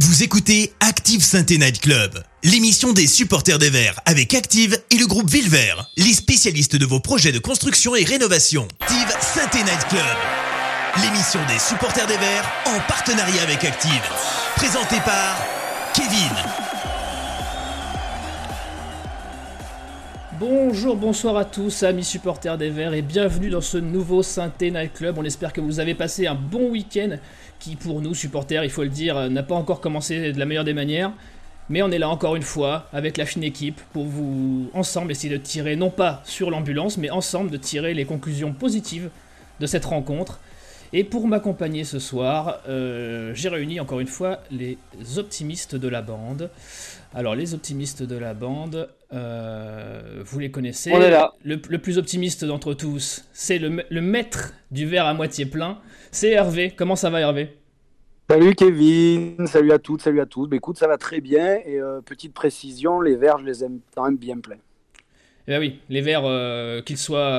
Vous écoutez Active Saint-Étienne Night Club, l'émission des supporters des Verts avec Active et le groupe Ville Vert, les spécialistes de vos projets de construction et rénovation. Active Saint-Étienne Night Club, l'émission des supporters des Verts en partenariat avec Active, présentée par Kevin. Bonjour, bonsoir à tous, amis supporters des Verts et bienvenue dans ce nouveau Saint-Étienne Night Club. On espère que vous avez passé un bon week-end qui, pour nous supporters, il faut le dire, n'a pas encore commencé de la meilleure des manières. Mais on est là encore une fois avec la fine équipe pour vous, ensemble, essayer de tirer, non pas sur l'ambulance, mais ensemble de tirer les conclusions positives de cette rencontre. Et pour m'accompagner ce soir, j'ai réuni encore une fois les optimistes de la bande. Alors les optimistes de la bande, vous les connaissez. On est là. Le plus optimiste d'entre tous, c'est le maître du verre à moitié plein, c'est Hervé. Comment ça va Hervé ? Salut Kevin, salut à toutes, salut à tous. Bah, écoute, ça va très bien et petite précision, les verres je les aime quand même bien pleins. Eh bien oui, les verres, qu'ils soient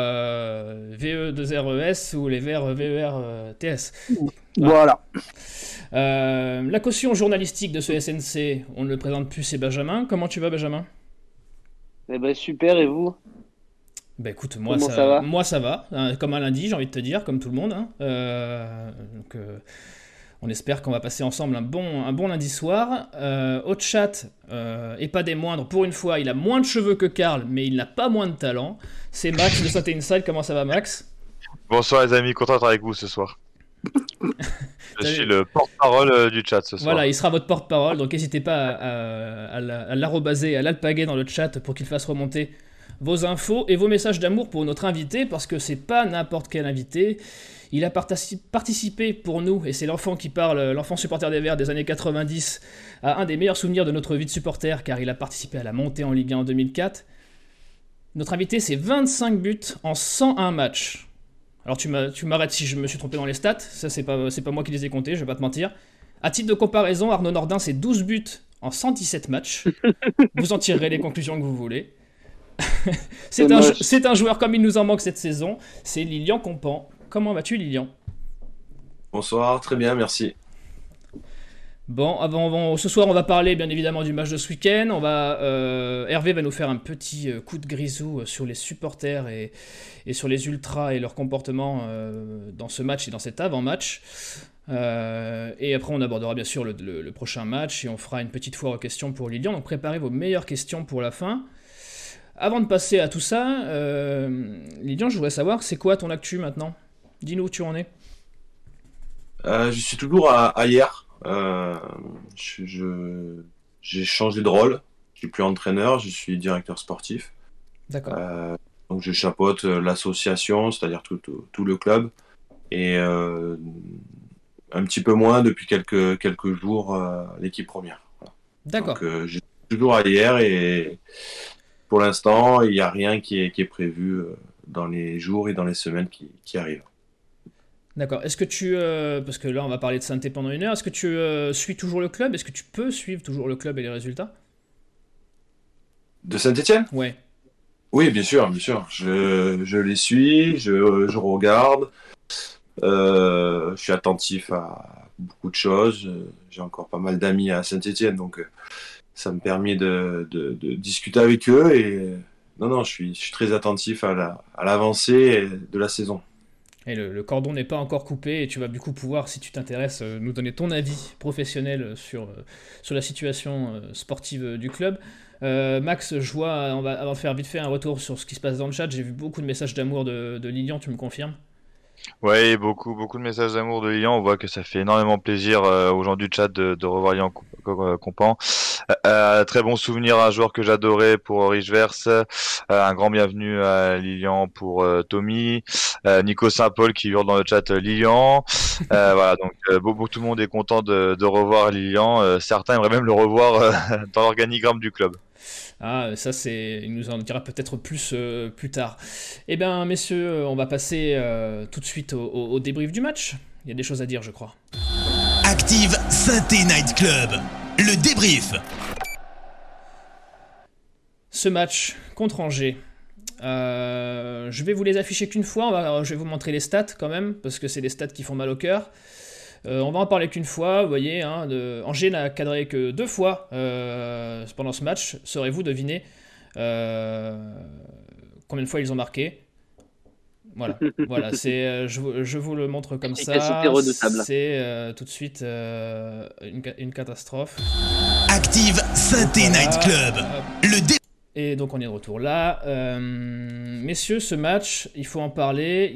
VE2RES ou les verres VERTS. Voilà. La caution journalistique de ce SNC, on ne le présente plus, c'est Benjamin. Comment tu vas, Benjamin ? Eh ben super, et vous ? Ben écoute, moi ça va, hein, comme un lundi, j'ai envie de te dire, comme tout le monde. Hein. Donc, on espère qu'on va passer ensemble un bon lundi soir. Au chat, et pas des moindres, pour une fois, il a moins de cheveux que Karl, mais il n'a pas moins de talent. C'est Max de Saint-Étienne Inside. Comment ça va, Max ? Bonsoir les amis, content d'être avec vous ce soir. Je suis le porte-parole du chat ce soir. Voilà, il sera votre porte-parole, donc n'hésitez pas à l'arrobaser, à l'alpaguer dans le chat pour qu'il fasse remonter vos infos et vos messages d'amour pour notre invité, parce que c'est pas n'importe quel invité. Il a participé pour nous, et c'est l'enfant qui parle, l'enfant supporter des Verts des années 90, à un des meilleurs souvenirs de notre vie de supporter, car il a participé à la montée en Ligue 1 en 2004. Notre invité, c'est 25 buts en 101 matchs. Alors tu m'arrêtes si je me suis trompé dans les stats, ça c'est pas moi qui les ai comptés, je vais pas te mentir. À titre de comparaison, Arnaud Nordin c'est 12 buts en 117 matchs, vous en tirerez les conclusions que vous voulez. c'est un joueur comme il nous en manque cette saison, c'est Lilian Compan. Comment vas-tu Lilian ? Bonsoir, très bien, merci. Bon, ce soir on va parler bien évidemment du match de ce week-end, Hervé va nous faire un petit coup de grisou sur les supporters et sur les ultras et leur comportement dans ce match et dans cet avant-match, et après on abordera bien sûr le prochain match et on fera une petite foire aux questions pour Lilian, donc préparez vos meilleures questions pour la fin. Avant de passer à tout ça, Lilian, je voudrais savoir c'est quoi ton actu maintenant ? Dis-nous où tu en es. Je suis toujours à hier. J'ai changé de rôle, je suis plus entraîneur, je suis directeur sportif. D'accord. Donc je chapeaute l'association, c'est-à-dire tout le club, et un petit peu moins depuis quelques jours l'équipe première. Voilà. D'accord. Donc j'ai toujours à hier et pour l'instant il n'y a rien qui est prévu dans les jours et dans les semaines qui arrivent. D'accord. Est-ce que tu... parce que là, on va parler de Saint-Étienne pendant une heure. Est-ce que tu suis toujours le club ? Est-ce que tu peux suivre toujours le club et les résultats ? De Saint-Étienne ? Ouais. Oui, bien sûr, bien sûr. Je les suis, je regarde. Je suis attentif à beaucoup de choses. J'ai encore pas mal d'amis à Saint-Étienne, donc ça me permet de discuter avec eux. Et non, je suis très attentif à l'avancée de la saison. Et le cordon n'est pas encore coupé et tu vas du coup pouvoir, si tu t'intéresses, nous donner ton avis professionnel sur la situation sportive du club. Max, je vois, on va faire vite fait un retour sur ce qui se passe dans le chat. J'ai vu beaucoup de messages d'amour de Lilian, tu me confirmes ? Oui, beaucoup de messages d'amour de Lilian. On voit que ça fait énormément plaisir aux gens du chat de revoir Lilian Compan. Très bon souvenir, un joueur que j'adorais pour Richverse. Un grand bienvenu à Lilian pour Tommy. Nico Saint-Paul qui hurle dans le chat Lilian. Voilà, donc tout le monde est content de revoir Lilian. Certains aimeraient même le revoir dans l'organigramme du club. Ah, ça c'est... Il nous en dira peut-être plus plus tard. Eh bien, messieurs, on va passer tout de suite au débrief du match. Il y a des choses à dire, je crois. Active Saint-Étienne Night Club, le débrief. Ce match contre Angers. Je vais vous les afficher qu'une fois. Je vais vous montrer les stats quand même, parce que c'est les stats qui font mal au cœur. On va en parler qu'une fois, vous voyez, hein, Angers n'a cadré que 2 fois pendant ce match. Saurez-vous deviner combien de fois ils ont marqué? Voilà, voilà, je vous le montre comme ça, c'est tout de suite une catastrophe. Active Saint-Étienne Night Club. Et donc on est de retour là. Messieurs, ce match, il faut en parler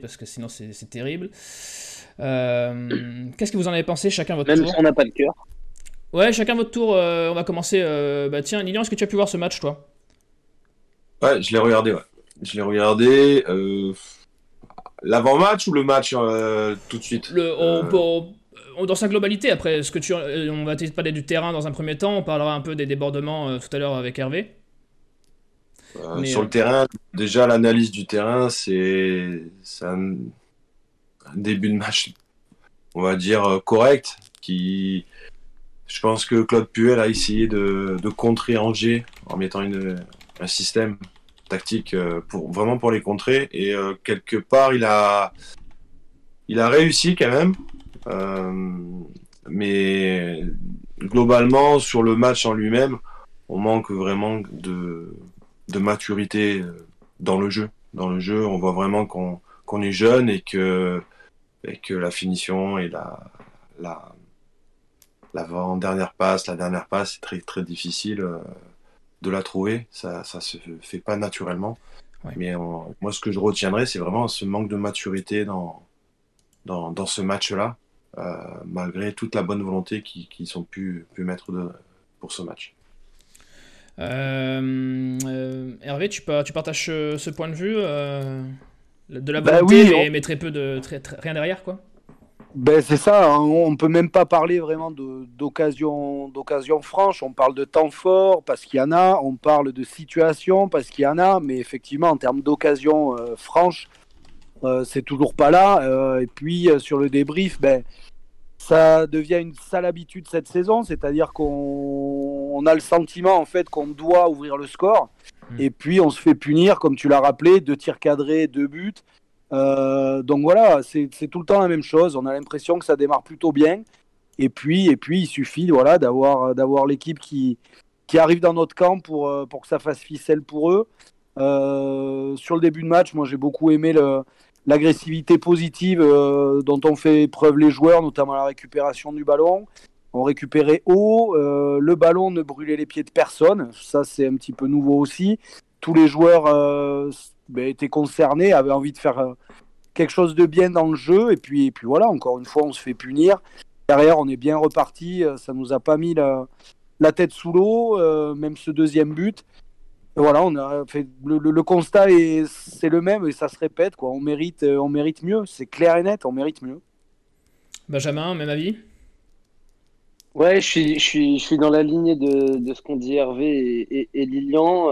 parce que sinon c'est terrible. Qu'est-ce que vous en avez pensé, chacun votre tour? Même si on n'a pas le cœur. Ouais, chacun votre tour, on va commencer. Tiens, Lilian, est-ce que tu as pu voir ce match, toi? Ouais, je l'ai regardé, ouais. Je l'ai regardé. L'avant-match ou le match tout de suite? Dans sa globalité, après, on va parler du terrain dans un premier temps, on parlera un peu des débordements tout à l'heure avec Hervé. Sur le terrain, déjà l'analyse du terrain, c'est un début de match, on va dire, correct. Je pense que Claude Puel a essayé de contrer Angers en mettant un système tactique pour les contrer, et quelque part il a réussi quand même, mais globalement sur le match en lui-même on manque vraiment de maturité dans le jeu. On voit vraiment qu'on est jeune et que la finition et l'avant-dernière passe, c'est très très difficile de la trouver, ça se fait pas naturellement. Ouais. Mais moi, ce que je retiendrai, c'est vraiment ce manque de maturité dans ce match-là, malgré toute la bonne volonté qu'ils ont pu mettre pour ce match. Hervé, tu partages ce point de vue de la volonté, mais très peu rien derrière, quoi. C'est ça, hein. On ne peut même pas parler vraiment d'occasion franche. On parle de temps fort parce qu'il y en a, on parle de situation parce qu'il y en a, mais effectivement en termes d'occasion franche, c'est toujours pas là. Et puis sur le débrief, ça devient une sale habitude cette saison, c'est-à-dire qu'on a le sentiment en fait qu'on doit ouvrir le score, et puis on se fait punir, comme tu l'as rappelé, 2 tirs cadrés, 2 buts. Donc voilà, c'est tout le temps la même chose. On a l'impression que ça démarre plutôt bien, et puis il suffit, voilà, d'avoir l'équipe qui arrive dans notre camp pour que ça fasse ficelle pour eux. Sur le début de match, moi j'ai beaucoup aimé l'agressivité positive dont ont fait preuve les joueurs, notamment la récupération du ballon. On récupérait haut, le ballon ne brûlait les pieds de personne. Ça, c'est un petit peu nouveau aussi. Tous les joueurs étaient concernés, avaient envie de faire quelque chose de bien dans le jeu, et puis voilà, encore une fois on se fait punir. Derrière on est bien reparti, ça nous a pas mis la tête sous l'eau, même ce 2e but. Et voilà, on a fait le constat, et c'est le même et ça se répète, quoi. On mérite mieux, c'est clair et net, on mérite mieux. Benjamin, même avis? Ouais, je suis dans la lignée de ce qu'ont dit Hervé et Lilian.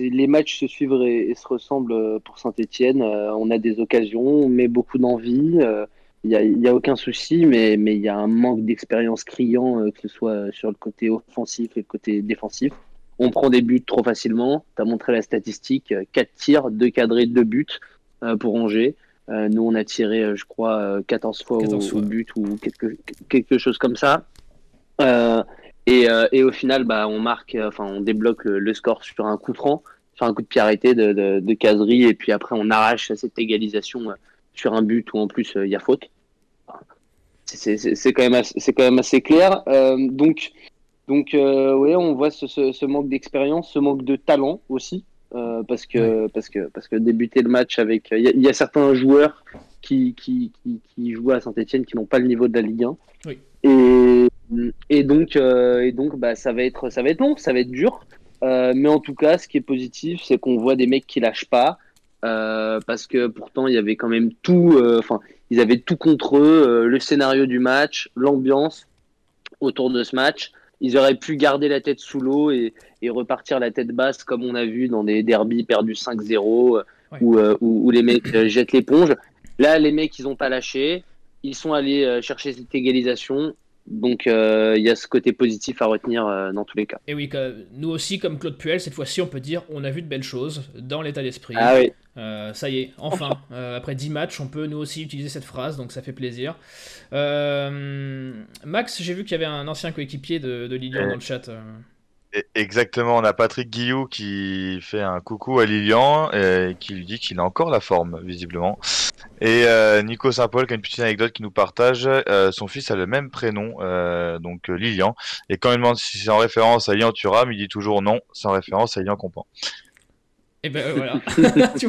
Les matchs se suivent et se ressemblent pour Saint-Étienne. On a des occasions, on met beaucoup d'envie. Il y a aucun souci, mais il y a un manque d'expérience criant, que ce soit sur le côté offensif et le côté défensif. On prend des buts trop facilement. Tu as montré la statistique, 4 tirs, 2 cadrés, 2 buts pour Angers. Nous, on a tiré, je crois, 14 fois au but ou quelque chose comme ça. Et au final, on marque, on débloque le score sur un coup franc, sur un coup de pied arrêté de Khazri, et puis après on arrache cette égalisation sur un but où en plus il y a faute. C'est quand même assez clair. Donc, ouais, on voit ce manque d'expérience, ce manque de talent aussi, parce que débuter le match avec, il y a certains joueurs qui jouent à Saint-Étienne qui n'ont pas le niveau de la Ligue 1. Oui. Et donc, ça va être long, ça va être dur. Mais en tout cas, ce qui est positif, c'est qu'on voit des mecs qui lâchent pas, parce que pourtant il y avait quand même tout. Ils avaient tout contre eux, le scénario du match, l'ambiance autour de ce match. Ils auraient pu garder la tête sous l'eau et repartir la tête basse, comme on a vu dans des derbies perdus 5-0, oui. où les mecs jettent l'éponge. Là, les mecs, ils ont pas lâché. Ils sont allés chercher cette égalisation. Donc, y a ce côté positif à retenir dans tous les cas. Et oui, nous aussi, comme Claude Puel, cette fois-ci, on peut dire on a vu de belles choses dans l'état d'esprit. Ah oui. Ça y est, enfin, après 10 matchs, on peut nous aussi utiliser cette phrase, donc ça fait plaisir. Max, j'ai vu qu'il y avait un ancien coéquipier de Lilian dans le chat. Exactement, on a Patrick Guillou qui fait un coucou à Lilian et qui lui dit qu'il a encore la forme, visiblement. Et Nico Saint-Paul qui a une petite anecdote qui nous partage, son fils a le même prénom, donc Lilian, et quand il demande si c'est en référence à Lilian Thuram, il dit toujours non, c'est en référence à Lilian Compan. Et ben voilà, tu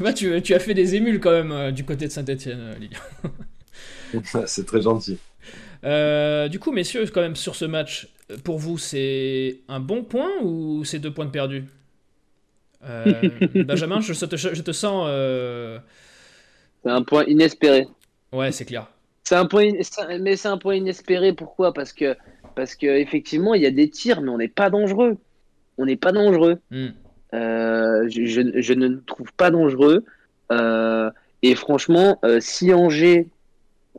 vois, tu as fait des émules quand même du côté de Saint-Étienne, Lilian. C'est très gentil. Du coup, messieurs, quand même sur ce match, pour vous, c'est un bon point ou c'est 2 points de perdu? Benjamin, je te sens. C'est un point inespéré. Ouais, c'est clair. C'est un point, mais c'est un point inespéré. Pourquoi? Parce que effectivement, il y a des tirs, mais on n'est pas dangereux. On n'est pas dangereux. Je ne trouve pas dangereux. Et franchement, si Angers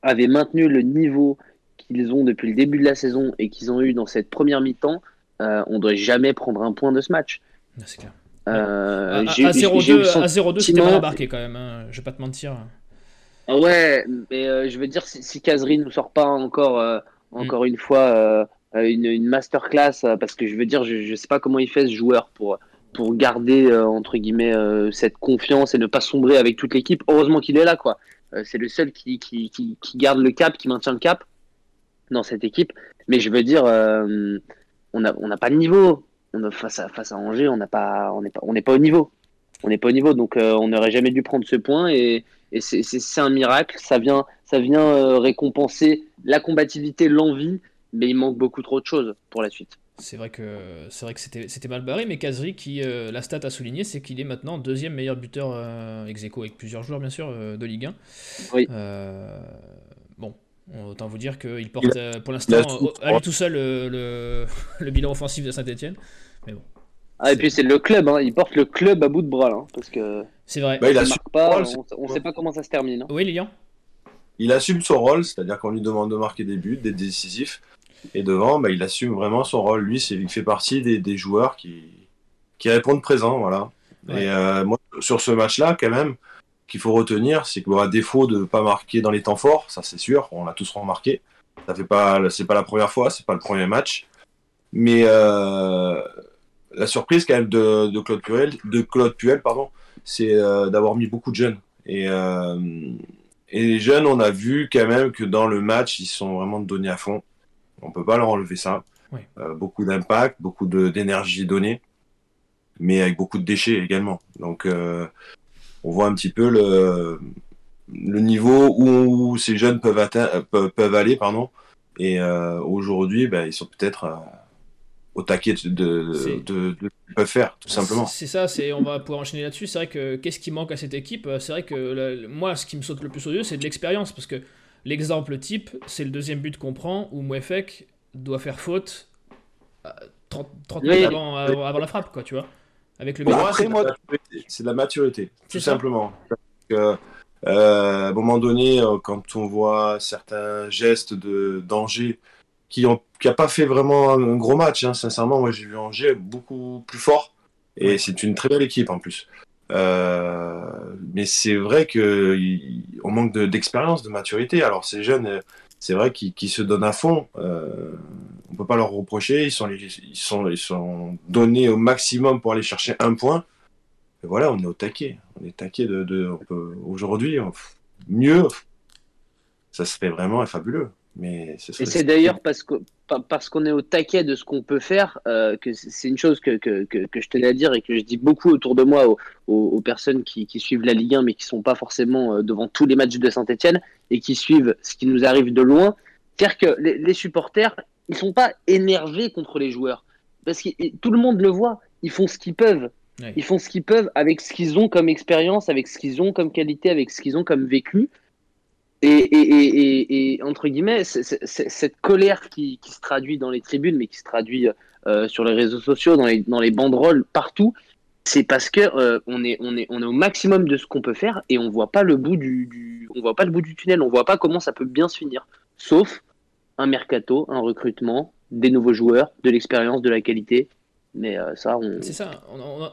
avait maintenu le niveau qu'ils ont depuis le début de la saison et qu'ils ont eu dans cette première mi-temps, on ne doit jamais prendre un point de ce match. C'est clair. À 0-2, c'était mal embarqué quand même, hein. Je vais pas te mentir. Ouais, mais je veux dire, si Khazri nous sort pas encore une fois une masterclass, parce que je veux dire, je sais pas comment il fait ce joueur pour garder entre guillemets cette confiance et ne pas sombrer avec toute l'équipe. Heureusement qu'il est là, quoi. C'est le seul qui garde le cap, qui maintient le cap dans cette équipe. Mais je veux dire, on n'a pas de niveau. Face à Angers, on n'est pas au niveau. On n'est pas au niveau, donc on n'aurait jamais dû prendre ce point. Et c'est un miracle. Ça vient récompenser la combativité, l'envie, mais il manque beaucoup trop de choses pour la suite. C'est vrai que c'était mal barré, mais Khazri, qui la stat a souligné, c'est qu'il est maintenant deuxième meilleur buteur ex aequo, avec plusieurs joueurs bien sûr de Ligue 1. Oui. Autant vous dire qu'il porte pour l'instant à lui tout seul le bilan offensif de Saint-Étienne. Mais bon. Ah, et puis c'est le club, hein. Il porte le club à bout de bras, hein, parce que c'est vrai. Bah, il assume pas. Rôle, on sait pas comment ça se termine. Hein. Oui, Lilian. Il assume son rôle, c'est-à-dire qu'on lui demande de marquer des buts, d'être décisif, et devant, bah, il assume vraiment son rôle. Lui, il fait partie des joueurs qui répondent présents, voilà. Ouais. Et moi, sur ce match-là, quand même. Qu'il faut retenir, c'est qu'à défaut de ne pas marquer dans les temps forts, ça c'est sûr, on l'a tous remarqué, c'est pas la première fois, c'est pas le premier match, mais la surprise quand même de Claude Puel, c'est d'avoir mis beaucoup de jeunes, et les jeunes, on a vu quand même que dans le match, ils sont vraiment donnés à fond, on peut pas leur enlever ça, oui. Beaucoup d'impact, beaucoup d'énergie donnée, mais avec beaucoup de déchets également, donc on voit un petit peu le niveau où ces jeunes peuvent aller. Pardon. Et aujourd'hui, ils sont peut-être au taquet de ce qu'ils peuvent faire, tout simplement. C'est ça, on va pouvoir enchaîner là-dessus. C'est vrai que qu'est-ce qui manque à cette équipe? C'est vrai que moi, ce qui me saute le plus aux yeux, c'est de l'expérience. Parce que l'exemple type, c'est le deuxième but qu'on prend où Mouefek doit faire faute 30 minutes avant la frappe, quoi, tu vois. Avec le c'est de la maturité, tout simplement. À un moment donné, quand on voit certains gestes d'Angers qui n'a pas fait vraiment un gros match, hein, sincèrement, moi j'ai vu Angers beaucoup plus fort, et c'est une très belle équipe en plus. Mais c'est vrai qu'on manque d'expérience, de maturité. Alors ces jeunes, c'est vrai qu'ils se donnent à fond. On ne peut pas leur reprocher, ils sont donnés au maximum pour aller chercher un point. Et voilà, on est au taquet. On est taquet aujourd'hui, mieux, ça serait vraiment fabuleux. Mais et c'est d'ailleurs parce qu'on est au taquet de ce qu'on peut faire, que c'est une chose que je tenais à dire et que je dis beaucoup autour de moi aux personnes qui suivent la Ligue 1 mais qui ne sont pas forcément devant tous les matchs de Saint-Étienne et qui suivent ce qui nous arrive de loin. C'est-à-dire que les supporters, ils ne sont pas énervés contre les joueurs. Parce que tout le monde le voit, ils font ce qu'ils peuvent. Oui. Ils font ce qu'ils peuvent avec ce qu'ils ont comme expérience, avec ce qu'ils ont comme qualité, avec ce qu'ils ont comme vécu. Et entre guillemets, cette colère qui se traduit dans les tribunes, mais qui se traduit sur les réseaux sociaux, dans les banderoles, partout, c'est parce que on est au maximum de ce qu'on peut faire et on voit pas le bout on voit pas le bout du tunnel, on voit pas comment ça peut bien se finir. Sauf un mercato, un recrutement, des nouveaux joueurs, de l'expérience, de la qualité, Mais ça, on... C'est ça,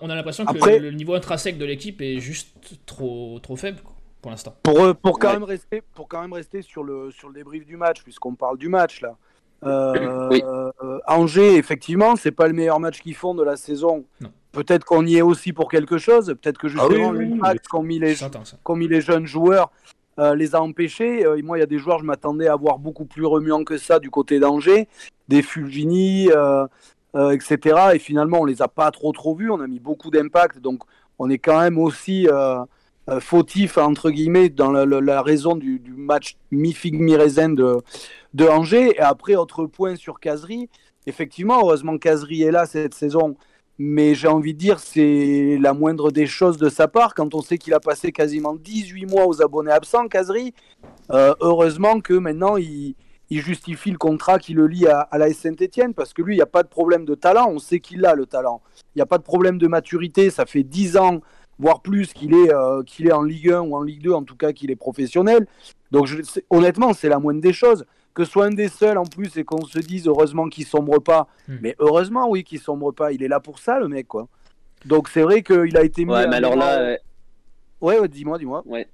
on a l'impression après, que le niveau intrinsèque de l'équipe est juste trop faible pour l'instant. Pour quand même rester sur le débrief du match, puisqu'on parle du match là. Angers, effectivement, c'est pas le meilleur match qu'ils font de la saison. Non. Peut-être qu'on y est aussi pour quelque chose. Peut-être que justement Max, qu'ont mis les jeunes joueurs, les a empêchés. Moi, il y a des joueurs, je m'attendais à voir beaucoup plus remuant que ça du côté d'Angers, des Fulgini, etc. Et finalement, on les a pas trop vus. On a mis beaucoup d'impact, donc on est quand même aussi fautif entre guillemets dans la raison du match mi-figue mi-raisin de Angers. Et après, autre point sur Khazri, effectivement, heureusement Khazri est là cette saison, mais j'ai envie de dire c'est la moindre des choses de sa part quand on sait qu'il a passé quasiment 18 mois aux abonnés absents. Khazri, heureusement que maintenant il justifie le contrat qui le lie à l'AS Saint-Étienne, parce que lui, il n'y a pas de problème de talent, on sait qu'il a le talent, il n'y a pas de problème de maturité, ça fait 10 ans voire plus qu'il est en Ligue 1 ou en Ligue 2, en tout cas qu'il est professionnel. Donc honnêtement, c'est la moindre des choses. Que soit un des seuls en plus et qu'on se dise heureusement qu'il sombre pas. Mais heureusement, oui, qu'il sombre pas. Il est là pour ça, le mec, quoi. Donc c'est vrai qu'il a été mis... Ouais, mais alors là... Ouais, dis-moi. Ouais.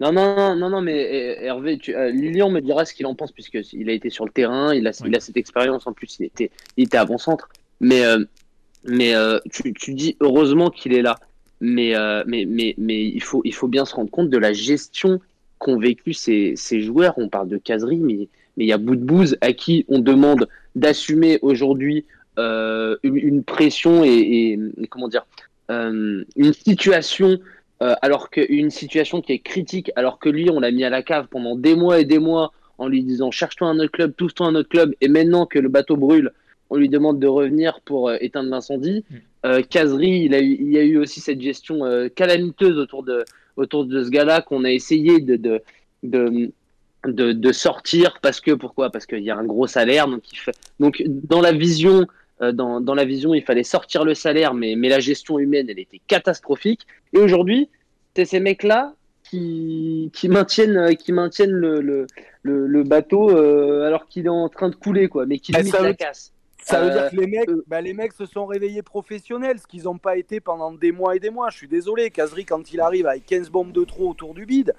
Non, mais Hervé, Lilian me dira ce qu'il en pense, puisqu'il a été sur le terrain, il a cette expérience, en plus il était avant-centre. Mais tu dis heureusement qu'il est là. Mais il faut bien se rendre compte de la gestion qu'ont vécu ces joueurs. On parle de Khazri, mais il y a Boudebouz à qui on demande d'assumer aujourd'hui une pression et comment dire, une situation alors qu'une situation qui est critique, alors que lui on l'a mis à la cave pendant des mois en lui disant cherche-toi un autre club, trouve-toi un autre club, et maintenant que le bateau brûle, on lui demande de revenir pour éteindre l'incendie. Khazri, il y a eu aussi cette gestion calamiteuse autour de ce gars-là qu'on a essayé de sortir parce qu'il y a un gros salaire. Donc dans la vision, il fallait sortir le salaire, mais la gestion humaine, elle était catastrophique. Et aujourd'hui, c'est ces mecs-là qui maintiennent le bateau alors qu'il est en train de couler, quoi, mais qui limite la casse. Ça veut dire que les mecs se sont réveillés professionnels, ce qu'ils n'ont pas été pendant des mois et des mois. Je suis désolé, Khazri, quand il arrive avec 15 bombes de trop autour du bide,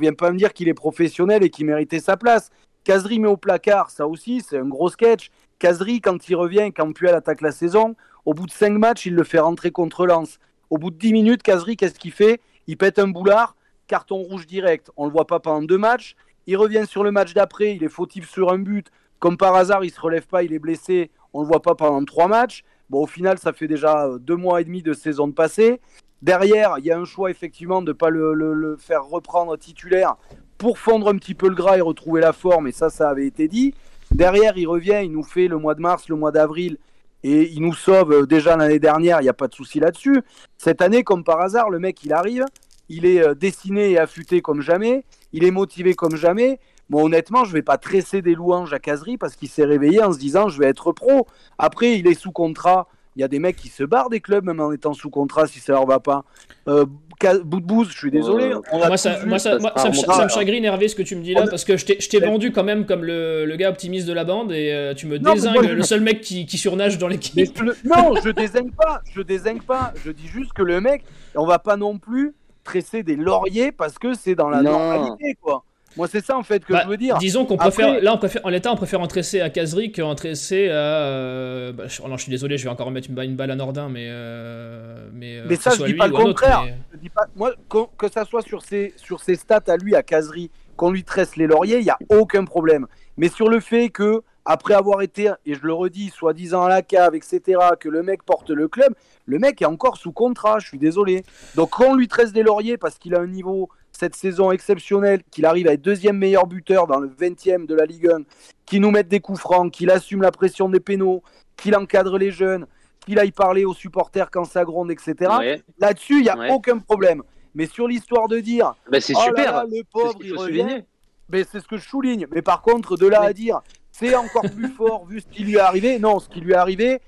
vient pas me dire qu'il est professionnel et qu'il méritait sa place. Khazri met au placard, ça aussi, c'est un gros sketch. Khazri, quand il revient, quand Puel attaque la saison, au bout de 5 matchs, il le fait rentrer contre Lens. Au bout de 10 minutes, Khazri, qu'est-ce qu'il fait ? Il pète un boulard, carton rouge direct. On ne le voit pas pendant 2 matchs. Il revient sur le match d'après, il est fautif sur un but. Comme par hasard, il ne se relève pas, il est blessé, on ne le voit pas pendant 3 matchs. Bon, au final, ça fait déjà 2 mois et demi de saison de passé. Derrière, il y a un choix effectivement de ne pas le faire reprendre titulaire pour fondre un petit peu le gras et retrouver la forme, et ça avait été dit. Derrière, il revient, il nous fait le mois de mars, le mois d'avril, et il nous sauve déjà l'année dernière, il n'y a pas de souci là-dessus. Cette année, comme par hasard, le mec, il arrive, il est dessiné et affûté comme jamais, il est motivé comme jamais. Bon, honnêtement, je ne vais pas tresser des louanges à Khazri parce qu'il s'est réveillé en se disant « je vais être pro ». Après, il est sous contrat. Il y a des mecs qui se barrent des clubs, même en étant sous contrat, si ça leur va pas. Boudebouz, je suis désolé. Moi, ça me chagrine, Hervé, ce que tu me dis là, parce que je t'ai vendu quand même comme le gars optimiste de la bande, et tu me désingues le seul mec qui surnage dans l'équipe. Non, je désingue pas. Je dis juste que le mec, on va pas non plus tresser des lauriers parce que c'est dans la normalité, quoi. Moi, c'est ça en fait que je veux dire. Disons qu'on préfère, en l'état, on préfère entresser à Khazri qu'entresser à. Non, je suis désolé, je vais encore mettre une balle à Nordin, mais ça, je dis pas le contraire. Moi, que ça soit sur ses stats à lui, à Khazri, qu'on lui tresse les lauriers, il n'y a aucun problème. Mais sur le fait que, après avoir été, et je le redis, soi-disant à la cave, etc., que le mec porte le club, le mec est encore sous contrat, je suis désolé. Donc, quand on lui tresse des lauriers parce qu'il a un niveau cette saison exceptionnelle, qu'il arrive à être 2e meilleur buteur dans le 20e de la Ligue 1, qu'il nous mette des coups francs, qu'il assume la pression des pénaux, qu'il encadre les jeunes, qu'il aille parler aux supporters quand ça gronde, etc. Ouais. Là-dessus, il n'y a aucun problème. Mais sur l'histoire de dire c'est super. Là, le pauvre, c'est ce qu'il faut souligner. Mais c'est ce que je souligne. Mais par contre, de là à dire c'est encore plus fort vu ce qui lui est arrivé. Non, ce qui lui est arrivé,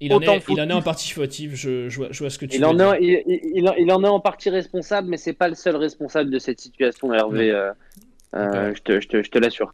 il en est en partie fautif, je vois ce que tu veux dire. Il en est en partie responsable, mais c'est pas le seul responsable de cette situation, Hervé, je te l'assure.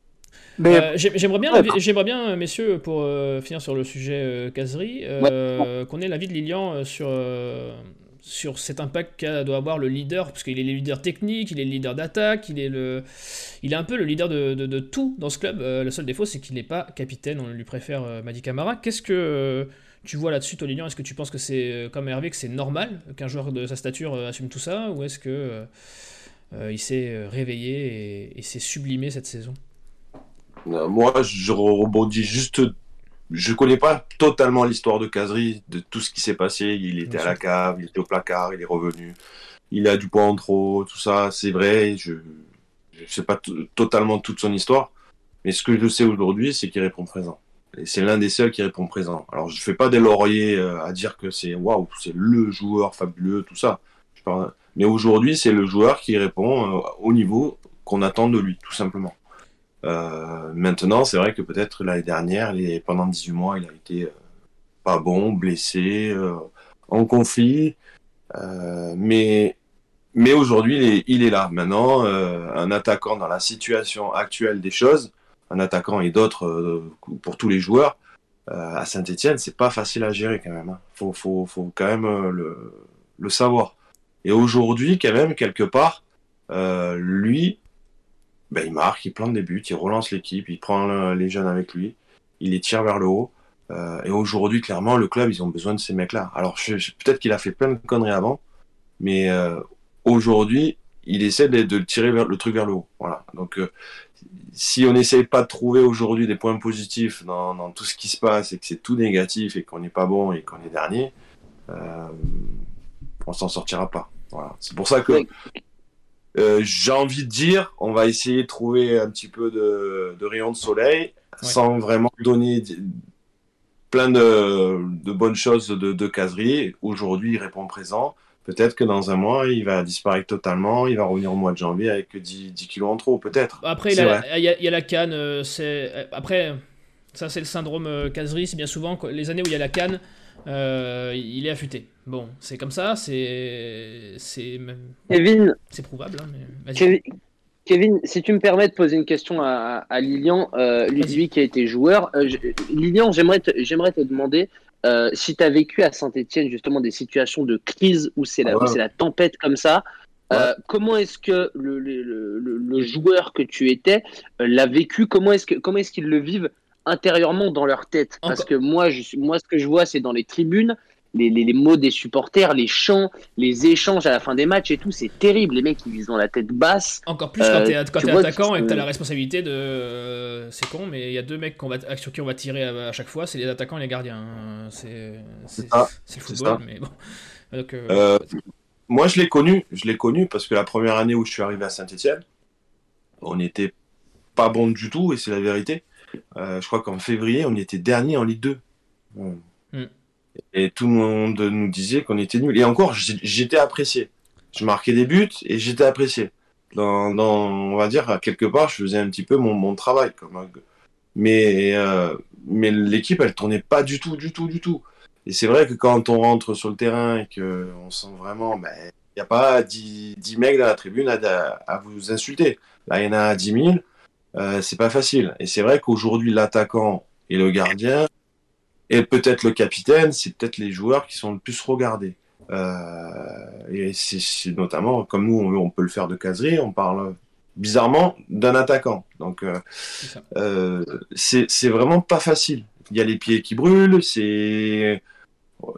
J'aimerais bien, messieurs, pour finir sur le sujet Khazri, qu'on ait l'avis de Lilian sur cet impact qu'a doit avoir le leader, parce qu'il est le leader technique, il est le leader d'attaque, il est un peu le leader de tout dans ce club. Le seul défaut, c'est qu'il n'est pas capitaine, on lui préfère Mady Camara. Qu'est-ce que tu vois là-dessus, toi, Lilian? Est-ce que tu penses que c'est, comme Hervé, que c'est normal qu'un joueur de sa stature assume tout ça, ou est-ce que il s'est réveillé et s'est sublimé cette saison? Moi, je rebondis juste... Je ne connais pas totalement l'histoire de Khazri, de tout ce qui s'est passé. Il était à la cave, il était au placard, il est revenu. Il a du poids en trop, tout ça, c'est vrai. Je ne sais pas totalement toute son histoire. Mais ce que je sais aujourd'hui, c'est qu'il répond présent. Et c'est l'un des seuls qui répond présent. Alors, je ne fais pas des lauriers à dire que c'est waouh, c'est le joueur fabuleux, tout ça. Mais aujourd'hui, c'est le joueur qui répond au niveau qu'on attend de lui, tout simplement. Maintenant, c'est vrai que peut-être l'année dernière, pendant 18 mois, il a été pas bon, blessé, en conflit. Mais aujourd'hui, il est là. Maintenant, un attaquant dans la situation actuelle des choses, un attaquant et d'autres pour tous les joueurs, à Saint-Étienne, c'est pas facile à gérer quand même. Hein. Faut quand même le savoir. Et aujourd'hui, quand même, quelque part, lui... Ben, il marque, il plante des buts, il relance l'équipe, il prend les jeunes avec lui, il les tire vers le haut. Et aujourd'hui, clairement, le club, ils ont besoin de ces mecs-là. Alors, peut-être qu'il a fait plein de conneries avant, mais aujourd'hui, il essaie de tirer le truc vers le haut. Voilà. Donc, si on n'essaye pas de trouver aujourd'hui des points positifs dans tout ce qui se passe, et que c'est tout négatif, et qu'on n'est pas bon, et qu'on est dernier, on s'en sortira pas. Voilà. C'est pour ça que... j'ai envie de dire, on va essayer de trouver un petit peu de rayon de soleil, sans vraiment donner plein de bonnes choses de Khazri. Aujourd'hui, il répond présent. Peut-être que dans un mois, il va disparaître totalement. Il va revenir au mois de janvier avec 10 kilos en trop, peut-être. Après, il y a la CAN. Après, ça, c'est le syndrome Khazri. C'est bien souvent les années où il y a la CAN, il est affûté. Bon, c'est comme ça, c'est probable. Hein, mais... Kevin, si tu me permets de poser une question à Lilian, lui qui a été joueur, Lilian, j'aimerais te demander si tu as vécu à Saint-Étienne justement des situations de crise où où c'est la tempête comme ça. Comment est-ce que le joueur que tu étais l'a vécu? Comment est-ce qu'ils le vivent intérieurement dans leur tête? Parce que moi, ce que je vois, c'est dans les tribunes. Les mots des supporters, les chants, les échanges à la fin des matchs et tout, c'est terrible. Les mecs, ils ont la tête basse. Encore plus quand t'es attaquant et que t'as la responsabilité de... C'est con, mais il y a deux mecs sur qui on va tirer à chaque fois, c'est les attaquants et les gardiens. C'est le football, mais bon. Donc, moi, je l'ai connu parce que la première année où je suis arrivé à Saint-Étienne, on n'était pas bon du tout, et c'est la vérité. Je crois qu'en février, on était dernier en Ligue 2. Et tout le monde nous disait qu'on était nuls. Et encore, j'étais apprécié. Je marquais des buts et j'étais apprécié. On va dire, quelque part, je faisais un petit peu mon travail. Mais l'équipe, elle tournait pas du tout. Et c'est vrai que quand on rentre sur le terrain et qu'on sent vraiment... il n'y a pas 10 mecs dans la tribune à vous insulter. Là, il y en a 10 000. C'est pas facile. Et c'est vrai qu'aujourd'hui, l'attaquant et le gardien... Et peut-être le capitaine, c'est peut-être les joueurs qui sont le plus regardés. Et c'est notamment, comme nous, on peut le faire de Khazri, on parle bizarrement d'un attaquant. Donc, c'est vraiment pas facile. Il y a les pieds qui brûlent, il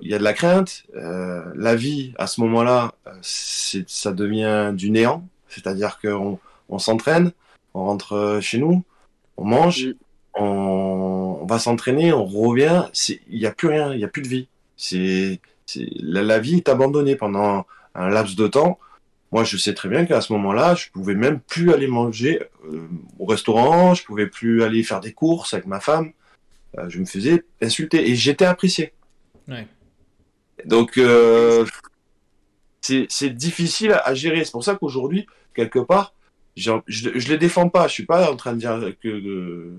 y a de la crainte. La vie, à ce moment-là, ça devient du néant. C'est-à-dire qu'on s'entraîne, on rentre chez nous, on mange... On va s'entraîner, on revient, il n'y a plus rien, il n'y a plus de vie. La vie est abandonnée pendant un laps de temps. Moi, je sais très bien qu'à ce moment-là, je ne pouvais même plus aller manger au restaurant, je ne pouvais plus aller faire des courses avec ma femme. Je me faisais insulter et j'étais apprécié. Ouais. Donc, c'est difficile à gérer. C'est pour ça qu'aujourd'hui, quelque part, je les défends pas. Je ne suis pas en train de dire que...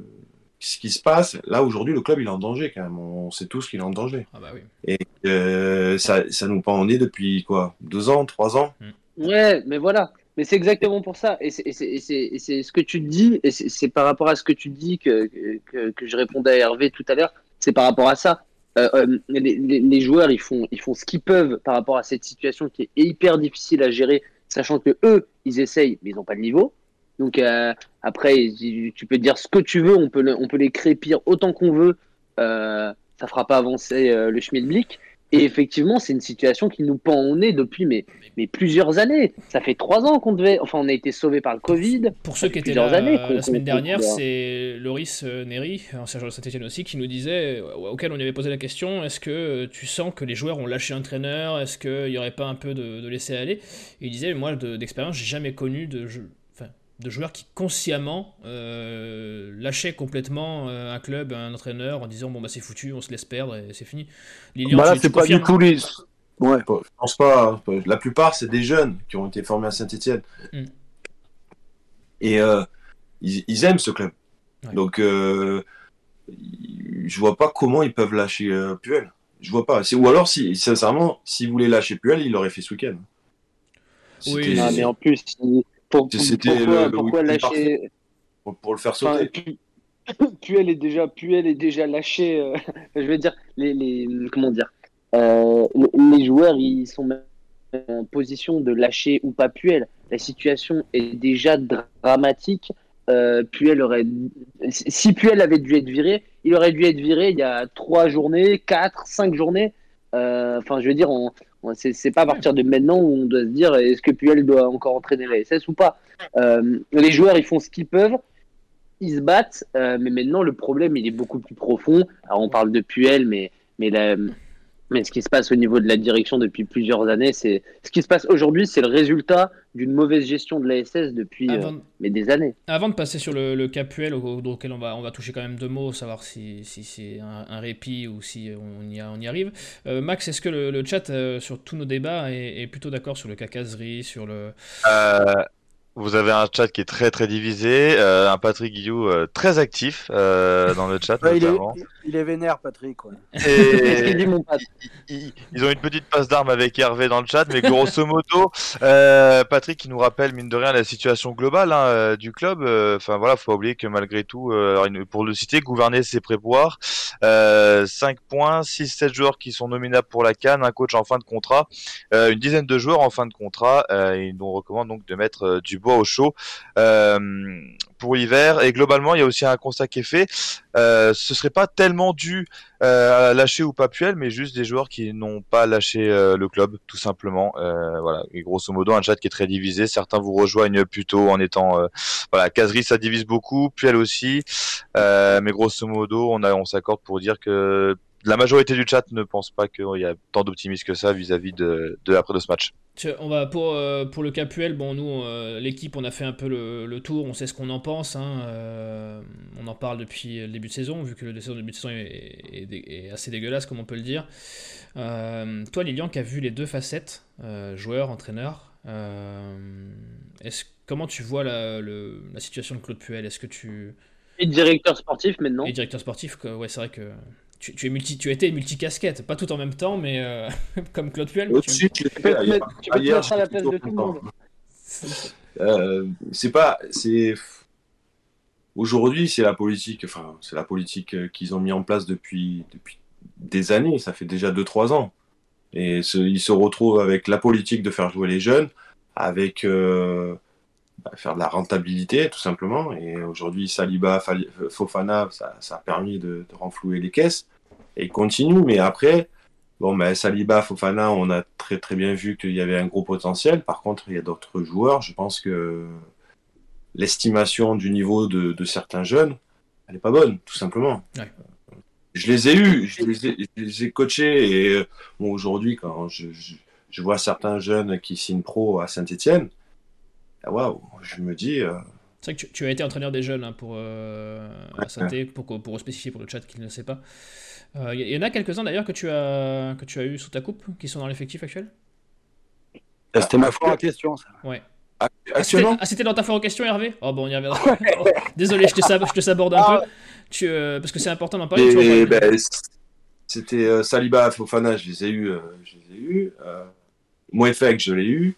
ce qui se passe, là aujourd'hui le club il est en danger quand même, on sait tous qu'il est en danger. Ah bah oui. Et ça nous pend au nez depuis 2 ans, 3 ans. Ouais, mais voilà, Mais c'est exactement pour ça. Et c'est ce que tu dis, et c'est par rapport à ce que tu dis que je répondais à Hervé tout à l'heure. C'est par rapport à ça. Les joueurs, ils font ce qu'ils peuvent par rapport à cette situation qui est hyper difficile à gérer, sachant que eux, ils essayent, mais ils n'ont pas de niveau. Donc après, tu peux dire ce que tu veux, on peut les crépir autant qu'on veut, ça ne fera pas avancer le schmilblick. Et effectivement, c'est une situation qui nous pend au nez depuis mais plusieurs années. Ça fait 3 ans qu'on devait... Enfin, on a été sauvés par le Covid. Pour ceux qui étaient là la semaine dernière, c'est Loris Néry, ancien joueur de Saint-Étienne aussi, qui nous disait, auquel on lui avait posé la question, est-ce que tu sens que les joueurs ont lâché un traîneur ? Est-ce qu'il n'y aurait pas un peu de laisser aller ? Il disait, moi, d'expérience, j'ai jamais connu de joueurs qui consciemment lâchaient complètement un club, un entraîneur, en disant bon bah c'est foutu, on se laisse perdre et c'est fini. Lilian, là c'est pas du tout les... Ouais, je pense pas. Hein. La plupart c'est des jeunes qui ont été formés à Saint-Étienne et ils aiment ce club. Ouais. Donc je vois pas comment ils peuvent lâcher Puel. Je vois pas. Ou alors si sincèrement, s'ils voulaient lâcher Puel, ils l'auraient fait ce week-end. Oui, non, mais en plus. Pourquoi lâcher pour le faire sauter. Enfin, Puel est déjà lâché. Je veux dire les joueurs ils sont même en position de lâcher ou pas Puel. La situation est déjà dramatique. Si Puel avait dû être viré, il aurait dû être viré il y a 3 journées, 4, 5 journées. Enfin je veux dire c'est pas à partir de maintenant où on doit se dire est-ce que Puel doit encore entraîner la SS ou pas. Les joueurs ils font ce qu'ils peuvent, ils se battent, mais maintenant le problème il est beaucoup plus profond. Alors on parle de Puel mais ce qui se passe au niveau de la direction depuis plusieurs années, c'est ce qui se passe aujourd'hui, c'est le résultat d'une mauvaise gestion de la SS depuis des années. Avant de passer sur le cas Puel auquel on va toucher quand même 2 mots, savoir si c'est un répit ou si on y arrive. Max, est-ce que le chat sur tous nos débats est plutôt d'accord sur le cas Khazri, sur le... Vous avez un chat qui est très très divisé, un Patrick Guillou très actif dans le chat. Ouais, il est vénère Patrick. Ouais. Et... Ils ont une petite passe d'armes avec Hervé dans le chat, mais grosso modo, Patrick qui nous rappelle mine de rien la situation globale du club. Enfin voilà, faut pas oublier que malgré tout, pour le citer, gouverner c'est prévoir. 5 points, 6-7 joueurs qui sont nominables pour la CAN, un coach en fin de contrat, une dizaine de joueurs en fin de contrat. Ils nous recommandent donc de mettre du au chaud pour l'hiver. Et globalement il y a aussi un constat qui est fait, ce serait pas tellement dû à lâcher ou pas Puel, mais juste des joueurs qui n'ont pas lâché le club tout simplement, voilà. Et grosso modo un chat qui est très divisé, certains vous rejoignent plutôt en étant voilà, Khazri ça divise beaucoup, Puel aussi, mais grosso modo on s'accorde pour dire que la majorité du chat ne pense pas qu'il y a tant d'optimisme que ça vis-à-vis de ce match. On va pour le cas Puel, bon nous l'équipe on a fait un peu le tour, on sait ce qu'on en pense, on en parle depuis le début de saison, vu que le début de saison est assez dégueulasse comme on peut le dire. Toi Lilian qui as vu les deux facettes, joueur, entraîneur, comment tu vois la situation de Claude Puel? Est-ce que tu... Et directeur sportif maintenant. Et directeur sportif, ouais c'est vrai que... Tu as été multicasquette, pas tout en même temps, mais comme Claude Puel. Tu peux te mettre à la place de tout le monde. Aujourd'hui, c'est la politique. Enfin, c'est la politique qu'ils ont mis en place depuis des années. Ça fait déjà 2-3 ans. Et ils se retrouvent avec la politique de faire jouer les jeunes, avec faire de la rentabilité tout simplement, et aujourd'hui Saliba, Fofana ça a permis de renflouer les caisses et ils continuent, mais après Saliba, Fofana on a très très bien vu qu'il y avait un gros potentiel, par contre il y a d'autres joueurs, je pense que l'estimation du niveau de certains jeunes elle n'est pas bonne tout simplement. Ouais. Je les ai coachés et aujourd'hui quand je vois certains jeunes qui signent pro à Saint-Étienne, waouh, je me dis. C'est vrai que tu as été entraîneur des jeunes à Saint-Étienne, pour spécifier pour le chat qui ne le sait pas. Il y en a quelques-uns d'ailleurs que tu as eu sous ta coupe qui sont dans l'effectif actuel. C'était ma foire en question, ça. Ouais. C'était dans ta foire en question, Hervé. Oh, bon, on y reviendra. Oh, désolé, je te saborde un peu. Parce que c'est important d'en parler. C'était Saliba, Fofana, je les ai eus. Mouefek, je l'ai eu.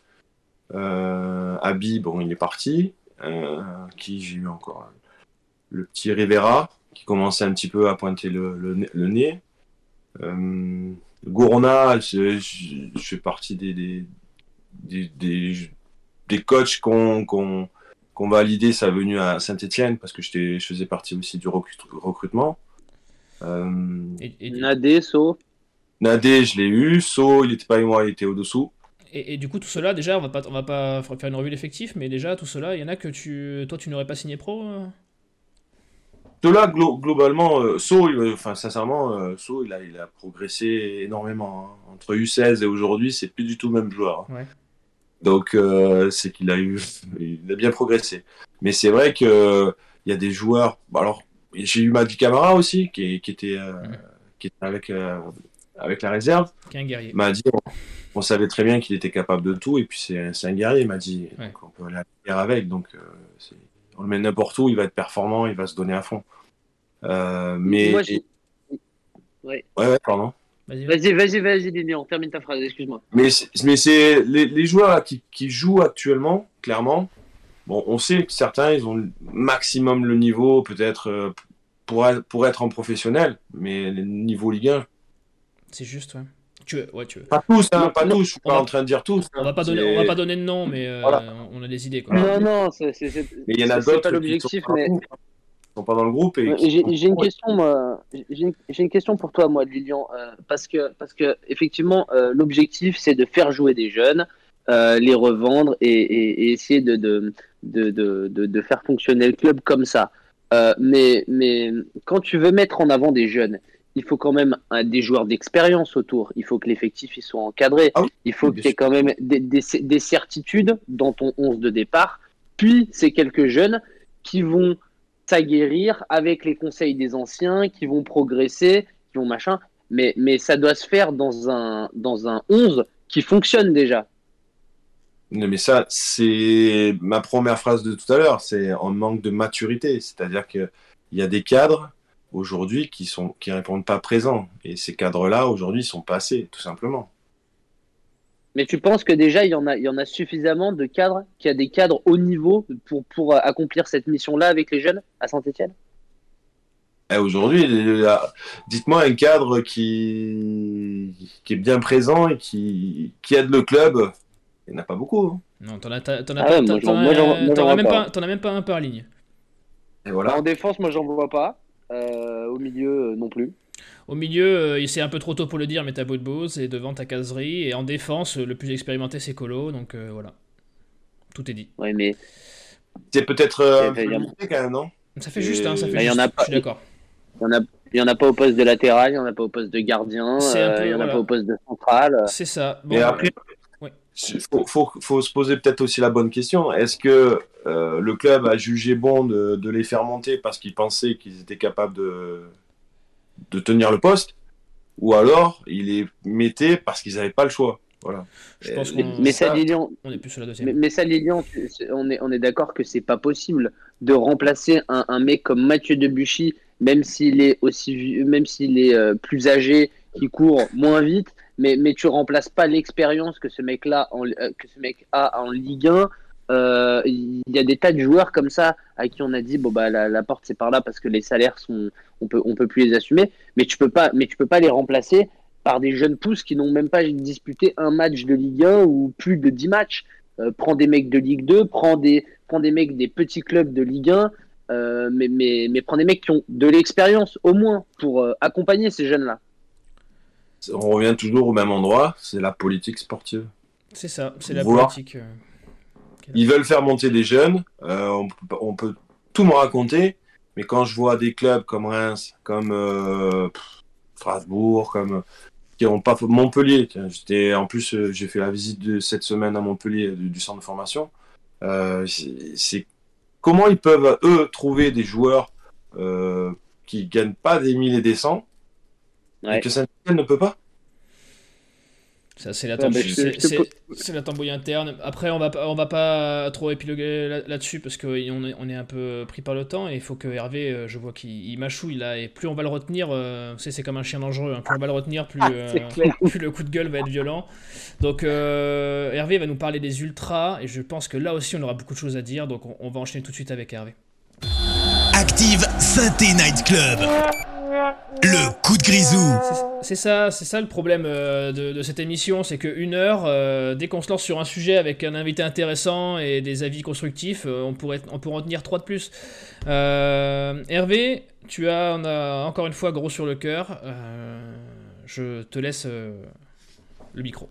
Abi, bon, il est parti. Qui j'ai eu encore le petit Rivera qui commençait un petit peu à pointer le nez. Gourna, je fais partie des coachs qu'on validait sa venue à Saint-Étienne parce que je faisais partie aussi du recrutement. Et Nadé, So. Nadé, je l'ai eu. So, il n'était pas avec moi, il était au-dessous. Et du coup, tout cela, déjà, on va pas faire une revue d'effectifs, mais déjà, tout cela, il y en a que tu n'aurais pas signé pro De là, globalement, So, il a progressé énormément. Hein. Entre U16 et aujourd'hui, c'est plus du tout le même joueur. Hein. Ouais. Donc, c'est qu'il il a bien progressé. Mais c'est vrai qu'il y a des joueurs... Alors, j'ai eu Mady Camara aussi, qui était avec la réserve. Qui est un guerrier. Mady, on savait très bien qu'il était capable de tout, et puis c'est un guerrier, Mady. Ouais. Donc, on peut aller à la guerre avec, donc... On le met n'importe où, il va être performant, il va se donner à fond. Mais... Moi, ouais, pardon. Vas-y, Lilian, termine ta phrase, excuse-moi. Mais c'est les joueurs qui jouent actuellement, clairement, bon, on sait que certains, ils ont le maximum le niveau, peut-être, pour être en professionnel, mais le niveau Ligue 1... C'est juste, ouais. Tu veux. Pas tous, hein, pas tous, je suis pas en train de dire tous. On va pas donner de nom, mais voilà. On a des idées. Quoi. Non, c'est mais il y en a d'autres qui sont pas dans le groupe. J'ai une question pour toi, moi, Lilian, parce que effectivement, l'objectif, c'est de faire jouer des jeunes, les revendre et essayer de faire fonctionner le club comme ça. Mais quand tu veux mettre en avant des jeunes, il faut quand même des joueurs d'expérience autour. Il faut que l'effectif il soit encadré. Ah oui, il faut que tu aies quand même des certitudes dans ton 11 de départ. Puis, c'est quelques jeunes qui vont s'aguerrir avec les conseils des anciens, qui vont progresser, qui vont machin. Mais ça doit se faire dans un 11 qui fonctionne déjà. Non, mais ça, c'est ma première phrase de tout à l'heure. C'est en manque de maturité. C'est-à-dire qu'il y a des cadres aujourd'hui qui répondent pas présents. Et ces cadres-là, aujourd'hui, sont passés, tout simplement. Mais tu penses que déjà, il y en a suffisamment de cadres, qu'il y a des cadres haut niveau pour accomplir cette mission-là avec les jeunes à Saint-Étienne ? Aujourd'hui, dites-moi un cadre qui est bien présent et qui aide le club. Il n'y en a pas beaucoup. Hein. Non, t'en as même pas un par ligne. Et voilà. En défense, moi, j'en vois pas. Au milieu, non plus. Au milieu, c'est un peu trop tôt pour le dire, mais t'as Boudebouz, et devant t'as Khazri, et en défense, le plus expérimenté c'est Colo, donc voilà. Tout est dit. Ouais, mais c'est peut-être limité quand même, non ? Ça fait juste, hein, ça fait bah, juste. Je suis d'accord. Il n'y en a pas au poste de latéral, il n'y en a pas au poste de gardien, il n'y en a pas au poste de central. C'est ça. Bon, et après, ouais. faut se poser peut-être aussi la bonne question. Est-ce que le club a jugé bon de les faire monter parce qu'ils pensaient qu'ils étaient capables de tenir le poste, ou alors ils les mettaient parce qu'ils n'avaient pas le choix. Voilà. Je pense on est plus sur la deuxième. Mais ça, Lilian, on est d'accord que c'est pas possible de remplacer un mec comme Mathieu Debuchy, même s'il est aussi vieux, même s'il est plus âgé, qui court moins vite, mais tu remplaces pas l'expérience que ce mec a en Ligue 1. Y a des tas de joueurs comme ça à qui on a dit bon bah la porte c'est par là parce que les salaires sont on peut plus les assumer, mais tu peux pas les remplacer par des jeunes pousses qui n'ont même pas disputé un match de Ligue 1 ou plus de 10 matchs. Prends des mecs de Ligue 2, prends des mecs des petits clubs de Ligue 1, mais prends des mecs qui ont de l'expérience au moins pour accompagner ces jeunes là. On revient toujours au même endroit, c'est la politique sportive. C'est ça, c'est la politique. Ils veulent faire monter des jeunes, on peut tout me raconter, mais quand je vois des clubs comme Reims, comme Strasbourg, comme qui ont pas Montpellier, j'ai fait la visite de cette semaine à Montpellier du centre de formation. C'est comment ils peuvent eux trouver des joueurs qui gagnent pas des 1000 et des 100 et que Saint-Étienne ne peut pas. Ça, c'est la tambouille interne. Après, on va pas trop épiloguer là-dessus parce qu'on est un peu pris par le temps et il faut que Hervé, je vois qu'il mâchouille là. Et plus on va le retenir, vous savez, c'est comme un chien dangereux. Hein. Plus on va le retenir, plus le coup de gueule va être violent. Donc, Hervé va nous parler des ultras et je pense que là aussi, on aura beaucoup de choses à dire. Donc, on va enchaîner tout de suite avec Hervé. Active Saint-Étienne Night Club. Le coup de grisou. C'est ça le problème de cette émission, c'est qu'une heure, dès qu'on se lance sur un sujet avec un invité intéressant et des avis constructifs, on pourrait en tenir 3 de plus. Hervé, on a encore une fois gros sur le cœur. Je te laisse le micro.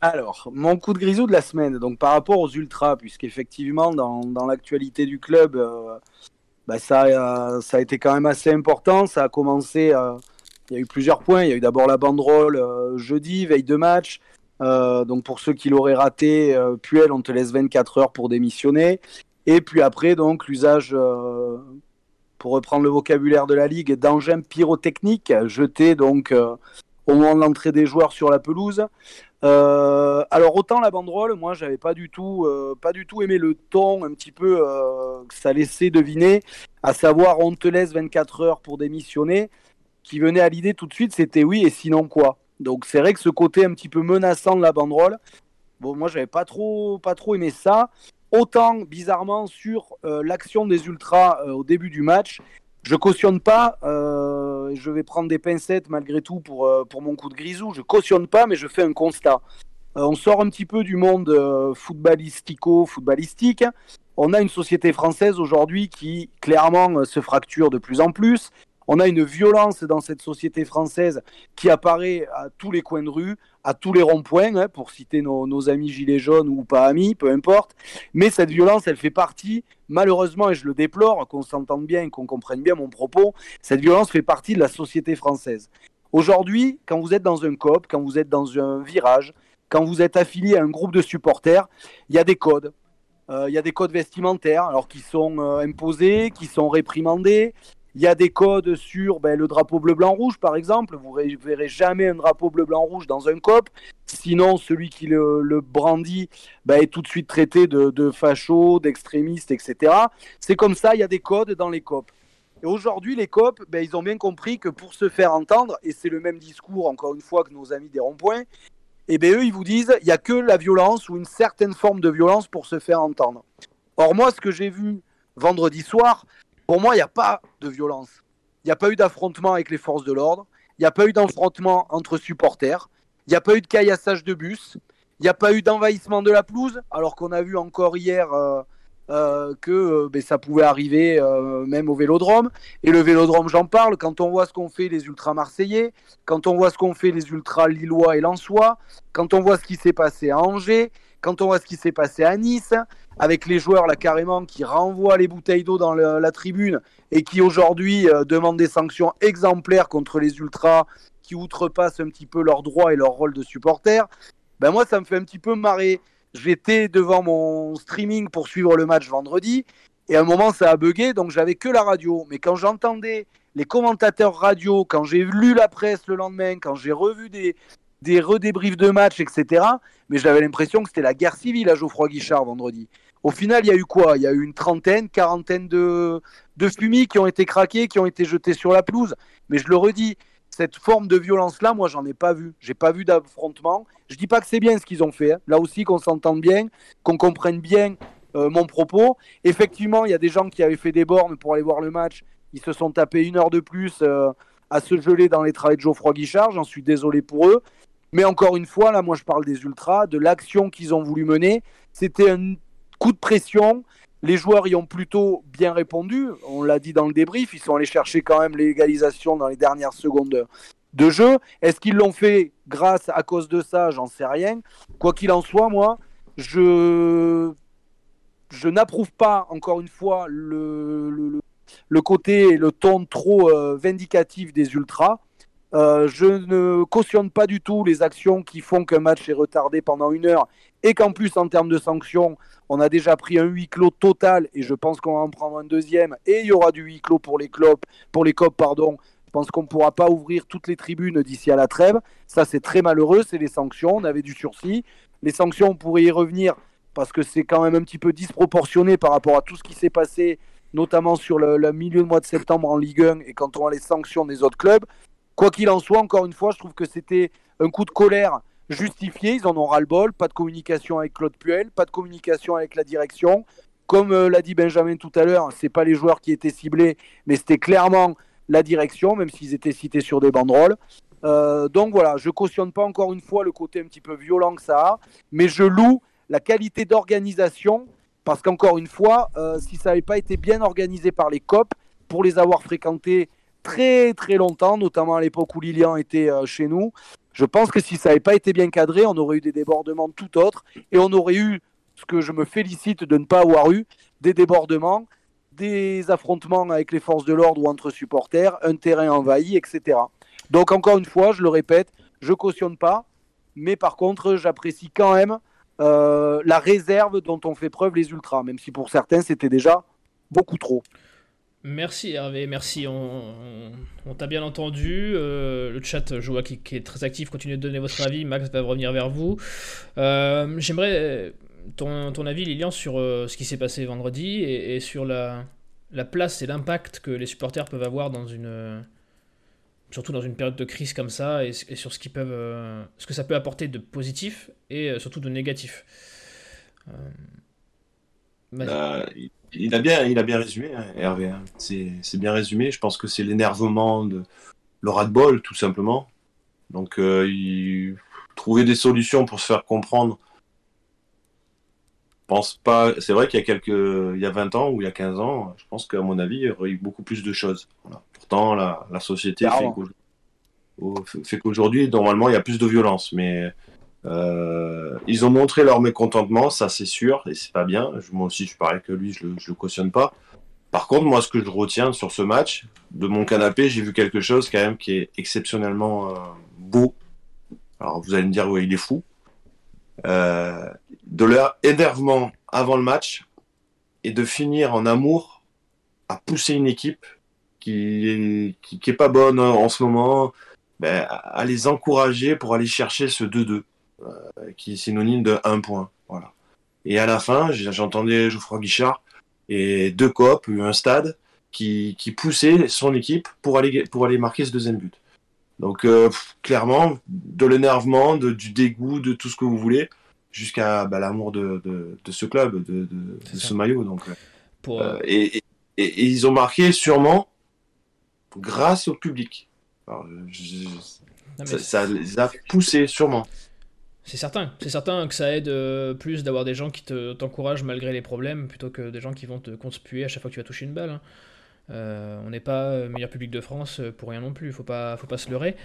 Alors, mon coup de grisou de la semaine, donc par rapport aux ultras, puisqu'effectivement, dans l'actualité du club... ça a été quand même assez important. Ça a commencé, il y a eu plusieurs points. Il y a eu d'abord la banderole jeudi, veille de match. Donc pour ceux qui l'auraient raté, Puel, on te laisse 24 heures pour démissionner. Et puis après, donc l'usage, pour reprendre le vocabulaire de la Ligue, d'engins pyrotechniques jetés donc, au moment de l'entrée des joueurs sur la pelouse. Alors autant la banderole, moi j'avais pas du tout aimé le ton un petit peu que ça laissait deviner, à savoir on te laisse 24 heures pour démissionner, qui venait à l'idée tout de suite, c'était oui et sinon quoi. Donc c'est vrai que ce côté un petit peu menaçant de la banderole, bon moi j'avais pas trop aimé ça. Autant bizarrement sur l'action des ultras au début du match, je cautionne pas, je vais prendre des pincettes malgré tout pour mon coup de grisou, je cautionne pas mais je fais un constat. On sort un petit peu du monde footballistique, on a une société française aujourd'hui qui clairement se fracture de plus en plus, on a une violence dans cette société française qui apparaît à tous les coins de rue, à tous les ronds-points, hein, pour citer nos amis gilets jaunes ou pas amis, peu importe, mais cette violence elle fait partie... Malheureusement, et je le déplore, qu'on s'entende bien et qu'on comprenne bien mon propos, cette violence fait partie de la société française. Aujourd'hui, quand vous êtes dans un COP, quand vous êtes dans un virage, quand vous êtes affilié à un groupe de supporters, il y a des codes. Il y a des codes vestimentaires alors, qui sont imposés, qui sont réprimandés. Il y a des codes sur le drapeau bleu-blanc-rouge, par exemple. Vous ne verrez jamais un drapeau bleu-blanc-rouge dans un COP. Sinon, celui qui le brandit est tout de suite traité de facho, d'extrémiste, etc. C'est comme ça, il y a des codes dans les COP. Et aujourd'hui, les COP, ils ont bien compris que pour se faire entendre, et c'est le même discours, encore une fois, que nos amis des ronds-points, eux, ils vous disent il n'y a que la violence ou une certaine forme de violence pour se faire entendre. Or, moi, ce que j'ai vu vendredi soir... Pour moi, il n'y a pas de violence. Il n'y a pas eu d'affrontement avec les forces de l'ordre. Il n'y a pas eu d'affrontement entre supporters. Il n'y a pas eu de caillassage de bus. Il n'y a pas eu d'envahissement de la pelouse. Alors qu'on a vu encore hier que ça pouvait arriver même au Vélodrome. Et le Vélodrome, j'en parle. Quand on voit ce qu'ont fait les ultras marseillais, quand on voit ce qu'ont fait les ultras lillois et lensois, quand on voit ce qui s'est passé à Angers... Quand on voit ce qui s'est passé à Nice, avec les joueurs là carrément qui renvoient les bouteilles d'eau dans la tribune et qui aujourd'hui demandent des sanctions exemplaires contre les ultras qui outrepassent un petit peu leurs droits et leur rôle de supporters, moi ça me fait un petit peu marrer. J'étais devant mon streaming pour suivre le match vendredi et à un moment ça a bugué donc j'avais que la radio. Mais quand j'entendais les commentateurs radio, quand j'ai lu la presse le lendemain, quand j'ai revu des redébriefs de match, etc. Mais j'avais l'impression que c'était la guerre civile à Geoffroy Guichard vendredi. Au final, il y a eu quoi ? Il y a eu une quarantaine de fumis qui ont été craqués, qui ont été jetés sur la pelouse. Mais je le redis, cette forme de violence-là, moi, j'en ai pas vu. J'ai pas vu d'affrontement. Je dis pas que c'est bien ce qu'ils ont fait. Hein. Là aussi, qu'on s'entende bien, qu'on comprenne bien mon propos. Effectivement, il y a des gens qui avaient fait des bornes pour aller voir le match. Ils se sont tapés une heure de plus à se geler dans les travaux de Geoffroy Guichard. J'en suis désolé pour eux. Mais encore une fois, là, moi, je parle des ultras, de l'action qu'ils ont voulu mener. C'était un coup de pression. Les joueurs y ont plutôt bien répondu. On l'a dit dans le débrief, ils sont allés chercher quand même l'égalisation dans les dernières secondes de jeu. Est-ce qu'ils l'ont fait à cause de ça ? J'en sais rien. Quoi qu'il en soit, moi, je n'approuve pas, encore une fois, le côté et le ton trop vindicatif des ultras. Je ne cautionne pas du tout les actions qui font qu'un match est retardé pendant une heure et qu'en plus, en termes de sanctions, on a déjà pris un huis clos total et je pense qu'on va en prendre un deuxième et il y aura du huis clos pour les COP pense qu'on ne pourra pas ouvrir toutes les tribunes d'ici à la trêve. Ça, c'est très malheureux, c'est les sanctions. On avait du sursis. Les sanctions, on pourrait y revenir parce que c'est quand même un petit peu disproportionné par rapport à tout ce qui s'est passé, notamment sur le milieu du mois de septembre en Ligue 1 et quand on a les sanctions des autres clubs. Quoi qu'il en soit, encore une fois, je trouve que c'était un coup de colère justifié. Ils en ont ras-le-bol. Pas de communication avec Claude Puel, pas de communication avec la direction. Comme l'a dit Benjamin tout à l'heure, ce n'est pas les joueurs qui étaient ciblés, mais c'était clairement la direction, même s'ils étaient cités sur des banderoles. Donc voilà, je ne cautionne pas encore une fois le côté un petit peu violent que ça a, mais je loue la qualité d'organisation, parce qu'encore une fois, si ça n'avait pas été bien organisé par les COP, pour les avoir fréquentés très très longtemps, notamment à l'époque où Lilian était chez nous, je pense que si ça n'avait pas été bien cadré, on aurait eu des débordements tout autres, et on aurait eu ce que je me félicite de ne pas avoir eu, des débordements, des affrontements avec les forces de l'ordre ou entre supporters, un terrain envahi, etc. Donc encore une fois, je le répète, je ne cautionne pas, mais par contre, j'apprécie quand même la réserve dont ont fait preuve les ultras, même si pour certains, c'était déjà beaucoup trop. Merci Hervé, merci, on t'a bien entendu, le chat, je vois qui est très actif, continuez de donner votre avis, Max va revenir vers vous. J'aimerais ton avis, Lilian, sur ce qui s'est passé vendredi et sur la place et l'impact que les supporters peuvent avoir dans surtout dans une période de crise comme ça, et sur ce que ça peut apporter de positif et surtout de négatif. Il a bien résumé, hein, Hervé. Hein. C'est bien résumé. Je pense que c'est l'énervement, le ras-le-bol, tout simplement. Donc, trouver des solutions pour se faire comprendre. Je pense pas. C'est vrai qu'il y a il y a 20 ans ou il y a 15 ans, je pense qu'à mon avis, il y aurait eu beaucoup plus de choses. Voilà. Pourtant, la société fait qu'aujourd'hui, normalement, il y a plus de violence. Mais ils ont montré leur mécontentement, ça c'est sûr, et c'est pas bien. Moi aussi, je parlais que lui, je le cautionne pas. Par contre, moi, ce que je retiens sur ce match, de mon canapé, j'ai vu quelque chose quand même qui est exceptionnellement beau. Alors, vous allez me dire, ouais, il est fou. De leur énervement avant le match et de finir en amour à pousser une équipe qui est pas bonne en ce moment, à les encourager pour aller chercher ce 2-2 qui est synonyme de 1 point. Voilà. Et à la fin, j'entendais Geoffroy Guichard et deux copes, un stade qui poussait son équipe pour aller marquer ce deuxième but. Donc clairement, de l'énervement, du dégoût, de tout ce que vous voulez, jusqu'à l'amour de ce club, de ce maillot. Donc, et ils ont marqué sûrement grâce au public. Alors, ça les a poussés sûrement. C'est certain que ça aide plus d'avoir des gens qui t'encouragent malgré les problèmes, plutôt que des gens qui vont te conspuer à chaque fois que tu vas toucher une balle. Hein. On n'est pas meilleur public de France pour rien non plus, faut pas se leurrer.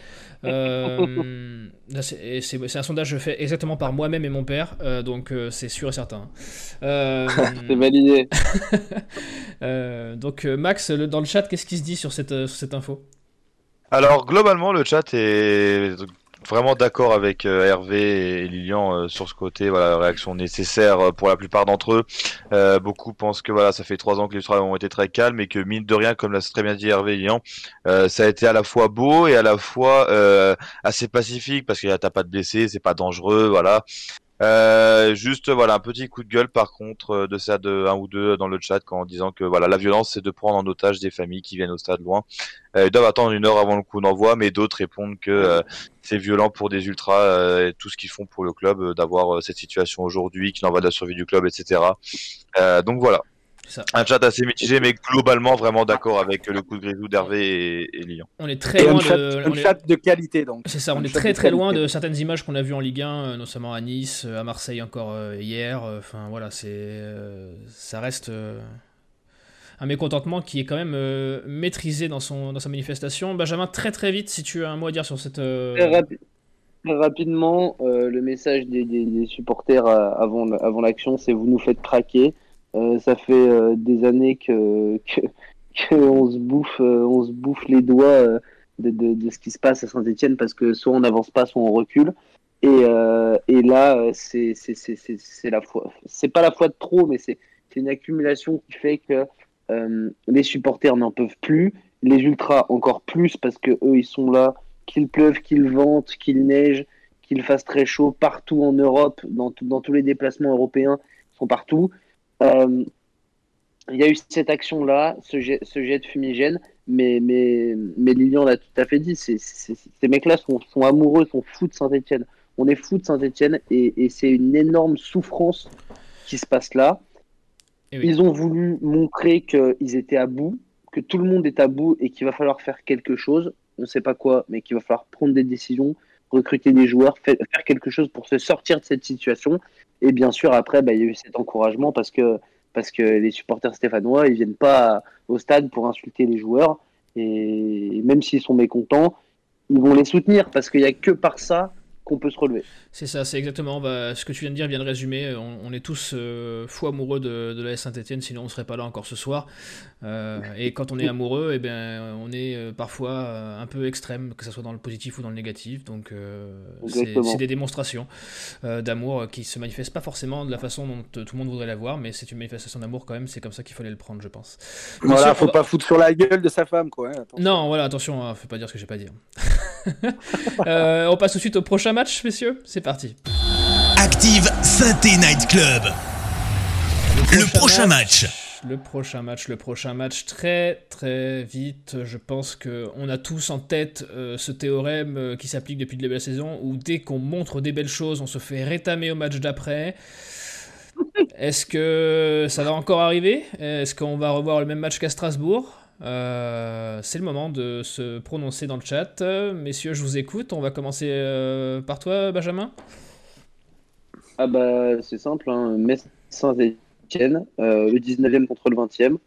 C'est un sondage fait exactement par moi-même et mon père, donc c'est sûr et certain. C'est validé. Donc Max, dans le chat, qu'est-ce qui se dit sur cette info ? Alors globalement, le chat est vraiment d'accord avec Hervé et Lilian sur ce côté, voilà, réaction nécessaire pour la plupart d'entre eux. Beaucoup pensent que voilà, ça fait 3 ans que les ultras ont été très calmes et que mine de rien, comme l'a très bien dit Hervé et Lilian, ça a été à la fois beau et à la fois assez pacifique, parce que là, t'as pas de blessés, c'est pas dangereux, voilà. Juste voilà, un petit coup de gueule par contre de ça de un ou deux dans le chat en disant que voilà, la violence c'est de prendre en otage des familles qui viennent au stade loin, ils doivent attendre 1 heure avant le coup d'envoi, mais d'autres répondent que c'est violent pour des ultras et tout ce qu'ils font pour le club d'avoir cette situation aujourd'hui, qu'il en va de la survie du club, etc. Donc voilà, un chat assez mitigé, mais globalement vraiment d'accord avec le coup de grisou d'Hervé et Lyon. On est très loin de qualité, donc. C'est ça, on est très très loin de certaines images qu'on a vues en Ligue 1, notamment à Nice, à Marseille encore hier. Enfin voilà, ça reste un mécontentement qui est quand même maîtrisé dans sa manifestation. Benjamin, très très vite, si tu as un mot à dire sur cette. Rapidement, le message des supporters avant l'action, c'est vous nous faites craquer. Ça fait des années que on se bouffe les doigts de ce qui se passe à Saint-Étienne, parce que soit on n'avance pas, soit on recule. Et là, c'est la foi. C'est pas la foi de trop, mais c'est une accumulation qui fait que les supporters n'en peuvent plus les ultras encore plus, parce que eux ils sont là, qu'il pleuve, qu'il vente, qu'il neige, qu'il fasse très chaud, partout en Europe, dans tous les déplacements européens, ils sont partout. Il y a eu cette action-là, ce jet de fumigène, mais Lilian l'a tout à fait dit, ces mecs-là sont amoureux, sont fous de Saint-Étienne. On est fous de Saint-Étienne et c'est une énorme souffrance qui se passe là. Oui. Ils ont voulu montrer qu'ils étaient à bout, que tout le monde est à bout et qu'il va falloir faire quelque chose. On ne sait pas quoi, mais qu'il va falloir prendre des décisions, recruter des joueurs, faire quelque chose pour se sortir de cette situation. Et bien sûr, après, il y a eu cet encouragement parce que les supporters stéphanois, ils viennent pas au stade pour insulter les joueurs. Et même s'ils sont mécontents, ils vont les soutenir parce qu'il n'y a que par ça qu'on peut se relever. C'est ça, c'est exactement ce que tu viens de dire, bien de résumer. On est tous fous amoureux de l'AS Saint-Étienne, sinon on ne serait pas là encore ce soir. Et quand on est amoureux, eh bien, on est parfois un peu extrême, que ce soit dans le positif ou dans le négatif. Donc c'est des démonstrations d'amour qui ne se manifestent pas forcément de la façon dont tout le monde voudrait la voir, mais c'est une manifestation d'amour quand même, c'est comme ça qu'il fallait le prendre, je pense. Bien voilà, sûr, faut pas foutre sur la gueule de sa femme, quoi. Hein, non, voilà, attention, faut pas dire ce que j'ai pas à dire. On passe tout de suite au prochain match, messieurs, c'est parti. Active Saint-Étienne Night Club. Le prochain match, très très vite. Je pense qu'on a tous en tête ce théorème qui s'applique depuis le début de la saison, où dès qu'on montre des belles choses, on se fait rétamer au match d'après. Est-ce que ça va encore arriver ? Est-ce qu'on va revoir le même match qu'à Strasbourg ? C'est le moment de se prononcer dans le chat. Messieurs, je vous écoute. On va commencer par toi, Benjamin. Ah bah c'est simple, hein. Metz Saint-Étienne, le 19e contre le 20e.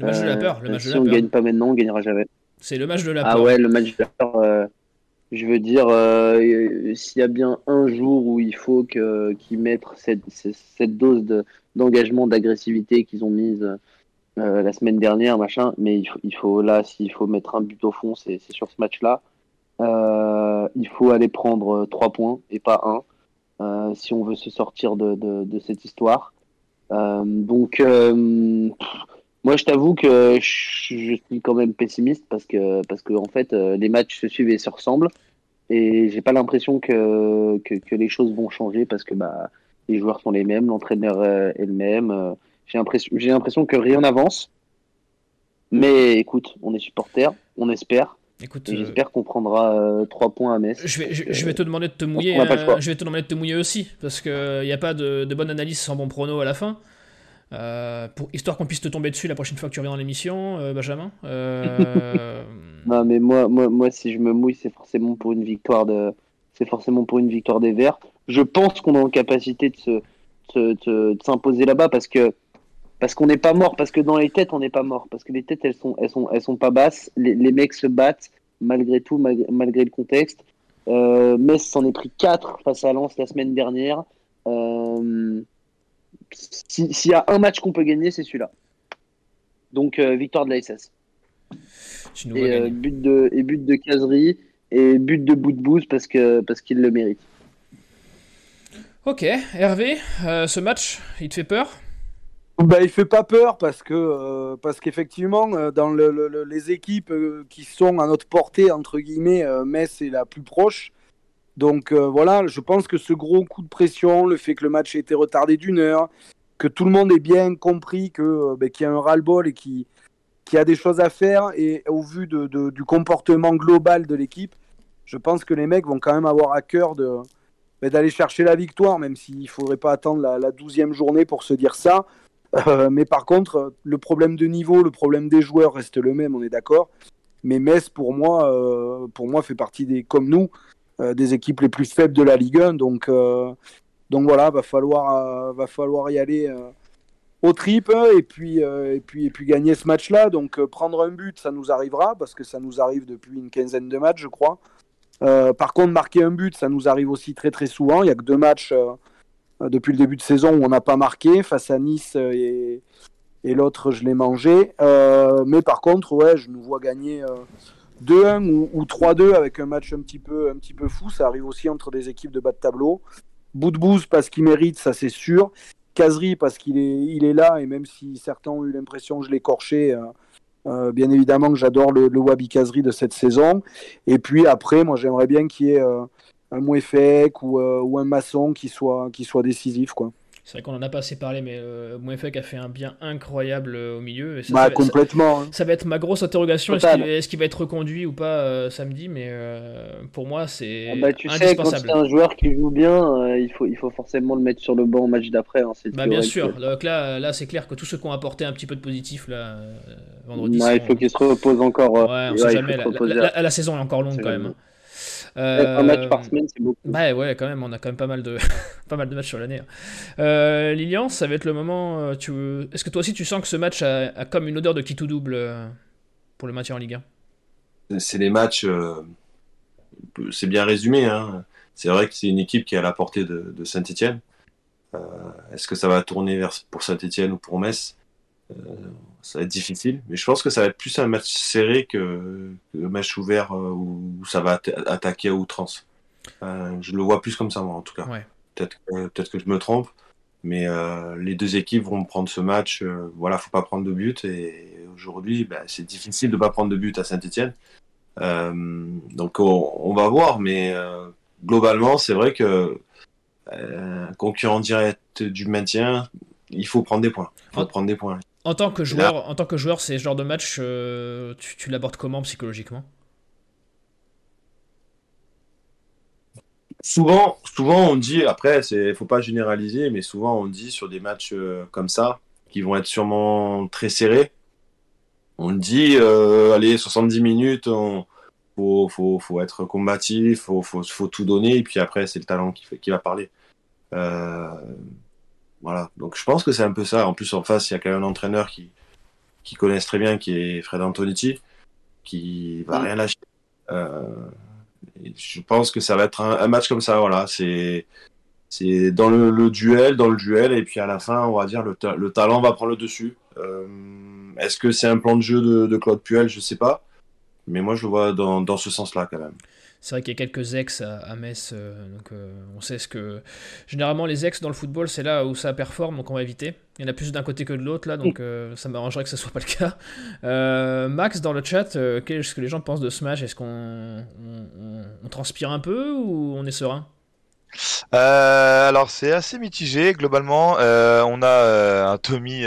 Le match de la peur. Si on ne gagne pas maintenant, on ne gagnera jamais. C'est le match de la peur. Ah ouais, le match de la peur. Je veux dire, s'il y a bien un jour où il faut qu'ils mettent cette dose d'engagement, d'agressivité qu'ils ont mise la semaine dernière, machin, mais s'il faut mettre un but au fond, c'est sur ce match-là. Il faut aller prendre 3 points et pas 1 si on veut se sortir de cette histoire. Moi, je t'avoue que je suis quand même pessimiste parce que en fait, les matchs se suivent et se ressemblent, et j'ai pas l'impression que les choses vont changer parce que les joueurs sont les mêmes, l'entraîneur est le même. J'ai l'impression que rien n'avance. Mais écoute, on est supporters, on espère. Écoute, et j'espère qu'on prendra 3 points à Metz. Je vais te demander de te mouiller. Je vais te demander de te mouiller aussi, parce qu'il n'y a pas de bonne analyse sans bon prono à la fin. Histoire qu'on puisse te tomber dessus la prochaine fois que tu reviens dans l'émission, Benjamin. Non, mais moi, si je me mouille, c'est forcément pour une victoire des Verts. Je pense qu'on est en capacité de s'imposer là-bas parce qu'on n'est pas mort, parce que dans les têtes on n'est pas mort, parce que les têtes elles sont pas basses, les mecs se battent malgré tout, malgré le contexte. Metz s'en est pris 4 face à Lens la semaine dernière. S'il y a un match qu'on peut gagner, c'est celui-là, donc victoire de la SS but de Khazri et but de Boudebouz parce qu'il le mérite. Ok, Hervé, ce match, il te fait peur ? Il fait pas peur parce qu'effectivement, dans les équipes qui sont à notre portée, entre guillemets, Metz est la plus proche. Donc voilà, je pense que ce gros coup de pression, le fait que le match ait été retardé d'1 heure, que tout le monde ait bien compris qu'il y a un ras-le-bol et qu'il y a des choses à faire, et au vu du comportement global de l'équipe, je pense que les mecs vont quand même avoir à cœur d'aller chercher la victoire, même s'il ne faudrait pas attendre la 12e journée pour se dire ça. Mais par contre, le problème de niveau, le problème des joueurs reste le même, on est d'accord. Mais Metz, pour moi fait partie, comme nous, des équipes les plus faibles de la Ligue 1. Donc voilà, va falloir y aller au trip et puis gagner ce match-là. Donc prendre un but, ça nous arrivera, parce que ça nous arrive depuis une quinzaine de matchs, je crois. Par contre, marquer un but, ça nous arrive aussi très très souvent. Il n'y a que 2 matchs depuis le début de saison où on n'a pas marqué, face à Nice et l'autre, je l'ai mangé. Mais par contre, ouais, je nous vois gagner 2-1 ou 3-2 avec un match un petit peu fou. Ça arrive aussi entre des équipes de bas de tableau. Boudebouz parce qu'il mérite, ça c'est sûr. Khazri parce qu'il est là, et même si certains ont eu l'impression que je l'écorchais, Bien évidemment que j'adore le Wabi Khazri de cette saison. Et puis après, moi, j'aimerais bien qu'il y ait un Mouefek ou un Masson qui soit décisif, quoi. C'est vrai qu'on en a pas assez parlé, mais Mouefek a fait un bien incroyable au milieu. Et ça, bah, complètement. Ça va être ma grosse interrogation. Est-ce qu'il va être reconduit ou pas samedi? Mais pour moi, c'est indispensable. Quand c'est un joueur qui joue bien, il faut forcément le mettre sur le banc au match d'après. Hein, bah, bien sûr. Donc là, c'est clair que tous ceux qui ont apporté un petit peu de positif là, vendredi soir. Il faut qu'ils se reposent encore. On sait jamais. La saison est encore longue quand même. Un match par semaine, c'est beaucoup. Bah ouais, quand même, on a quand même pas mal de matchs sur l'année. Lilian, ça va être le moment. Est-ce que toi aussi tu sens que ce match a comme une odeur de qui tout double pour le maintien en Ligue 1 ? C'est des matchs. C'est bien résumé. Hein. C'est vrai que c'est une équipe qui est à la portée de Saint-Étienne. Est-ce que ça va tourner pour Saint-Étienne ou pour Metz ? Ça va être difficile, mais je pense que ça va être plus un match serré que match ouvert où ça va attaquer à outrance. Je le vois plus comme ça, moi, en tout cas. Ouais. Peut-être que je me trompe, mais les deux équipes vont prendre ce match. Voilà, faut pas prendre de but, et aujourd'hui, c'est difficile de pas prendre de but à Saint-Étienne. Donc, on va voir, mais globalement, c'est vrai que concurrent direct du maintien, il faut prendre des points. En tant que joueur, c'est ce genre de match, tu l'abordes comment psychologiquement ? Souvent, on dit, après, il faut pas généraliser, mais souvent on dit sur des matchs comme ça, qui vont être sûrement très serrés, on dit, allez, 70 minutes, faut être combatif, faut tout donner, et puis après, c'est le talent qui va parler. Voilà, donc je pense que c'est un peu ça. En plus, en face, il y a quand même un entraîneur qui connaissent très bien, qui est Fred Antonetti, qui va rien lâcher. Je pense que ça va être un match comme ça. Voilà, c'est dans le duel, et puis à la fin, on va dire le talent va prendre le dessus. Est-ce que c'est un plan de jeu de Claude Puel ? Je sais pas, mais moi je le vois dans ce sens-là quand même. C'est vrai qu'il y a quelques ex à Metz, donc on sait ce que... Généralement, les ex dans le football, c'est là où ça performe, donc on va éviter. Il y en a plus d'un côté que de l'autre, là, donc ça m'arrangerait que ce ne soit pas le cas. Max, dans le chat, qu'est-ce que les gens pensent de ce match ? Est-ce qu'on transpire un peu ou on est serein ? Alors c'est assez mitigé globalement. On a un Tommy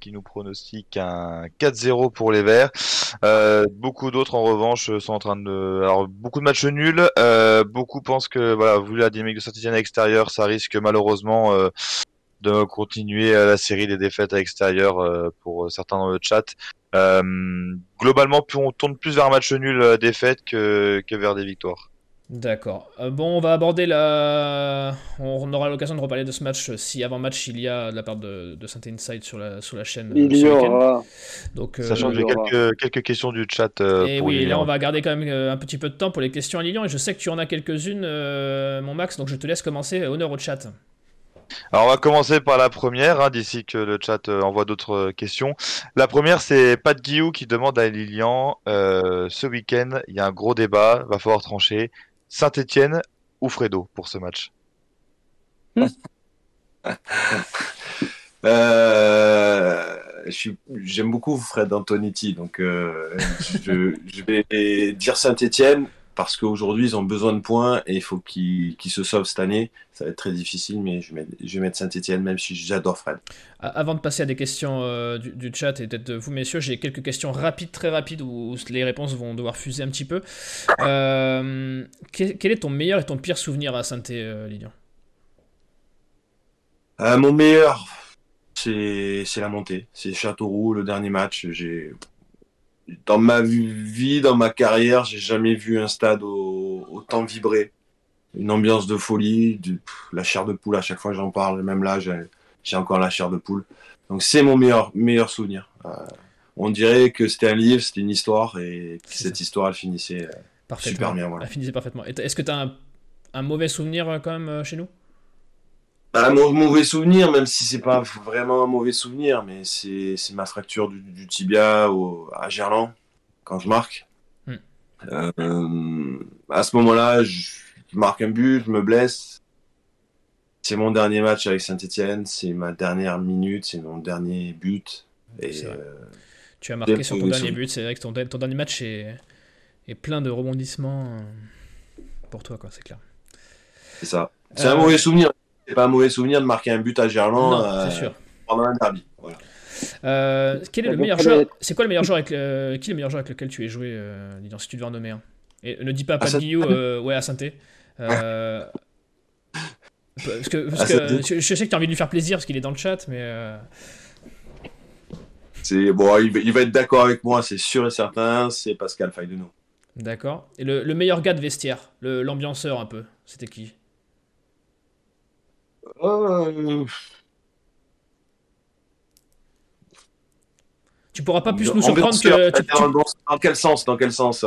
qui nous pronostique un 4-0 pour les Verts. Beaucoup d'autres en revanche sont en train de... Alors beaucoup de matchs nuls. Beaucoup pensent que voilà, vu la dynamique de Saint-Étienne à l'extérieur, ça risque malheureusement de continuer la série des défaites à l'extérieur pour certains dans le chat. Globalement, on tourne plus vers un match nul défaite que vers des victoires. D'accord. Bon, on va aborder On aura l'occasion de reparler de ce match si avant match il y a de la part de Saint-Étienne Inside sur la chaîne. Il y aura. Donc, sachant que j'ai quelques questions du chat. Et oui, Lilian. Là on va garder quand même un petit peu de temps pour les questions à Lilian, et je sais que tu en as quelques-unes, mon Max, donc je te laisse commencer. Honneur au chat. Alors on va commencer par la première, d'ici que le chat envoie d'autres questions. La première, c'est Patrick Guillou qui demande à Lilian ce week-end, il y a un gros débat, va falloir trancher. Saint-Étienne ou Fredo pour ce match? J'aime beaucoup Fred Antonetti, donc je vais dire Saint-Étienne parce qu'aujourd'hui ils ont besoin de points et il faut qu'ils se sauvent cette année. Ça va être très difficile, mais je vais mettre Saint-Étienne, même si j'adore Fred. Avant de passer à des questions du chat et peut-être de vous, messieurs, j'ai quelques questions rapides, très rapides, où les réponses vont devoir fuser un petit peu. Quel est ton meilleur et ton pire souvenir à Saint-Étienne, Lilian ? Mon meilleur, c'est la montée. C'est Châteauroux, le dernier match. Dans ma vie, dans ma carrière, j'ai jamais vu un stade autant vibrer. Une ambiance de folie, la chair de poule, à chaque fois j'en parle, même là j'ai encore la chair de poule. Donc c'est mon meilleur souvenir. On dirait que c'était un livre, c'était une histoire, et cette histoire elle finissait super bien. Voilà. Elle finissait parfaitement. Est-ce que tu as un mauvais souvenir quand même chez nous ? Un mauvais souvenir, même si c'est pas vraiment un mauvais souvenir, mais c'est ma fracture du tibia à Gerland, quand je marque. À ce moment-là, je marque un but, je me blesse. C'est mon dernier match avec Saint-Étienne, c'est ma dernière minute, c'est mon dernier but. Et Tu as marqué sur ton dernier but. C'est vrai que ton dernier match est plein de rebondissements pour toi, quoi, c'est clair. C'est ça. C'est un mauvais souvenir. C'est pas un mauvais souvenir de marquer un but à Gerland pendant un derby. Voilà. Quel est le meilleur joueur? C'est quoi le meilleur joueur avec qui est le meilleur joueur avec lequel tu es joué, dis donc, si tu devais en nommer un. Et ne dis pas Patrick Guillou, ouais, à Saint-Étienne. Parce que je sais que tu as envie de lui faire plaisir parce qu'il est dans le chat, mais c'est bon, il va être d'accord avec moi, c'est sûr et certain. C'est Pascal Faydenou. D'accord. Et le meilleur gars de vestiaire, l'ambianceur un peu, c'était qui? Tu pourras pas plus nous surprendre que... Dans quel sens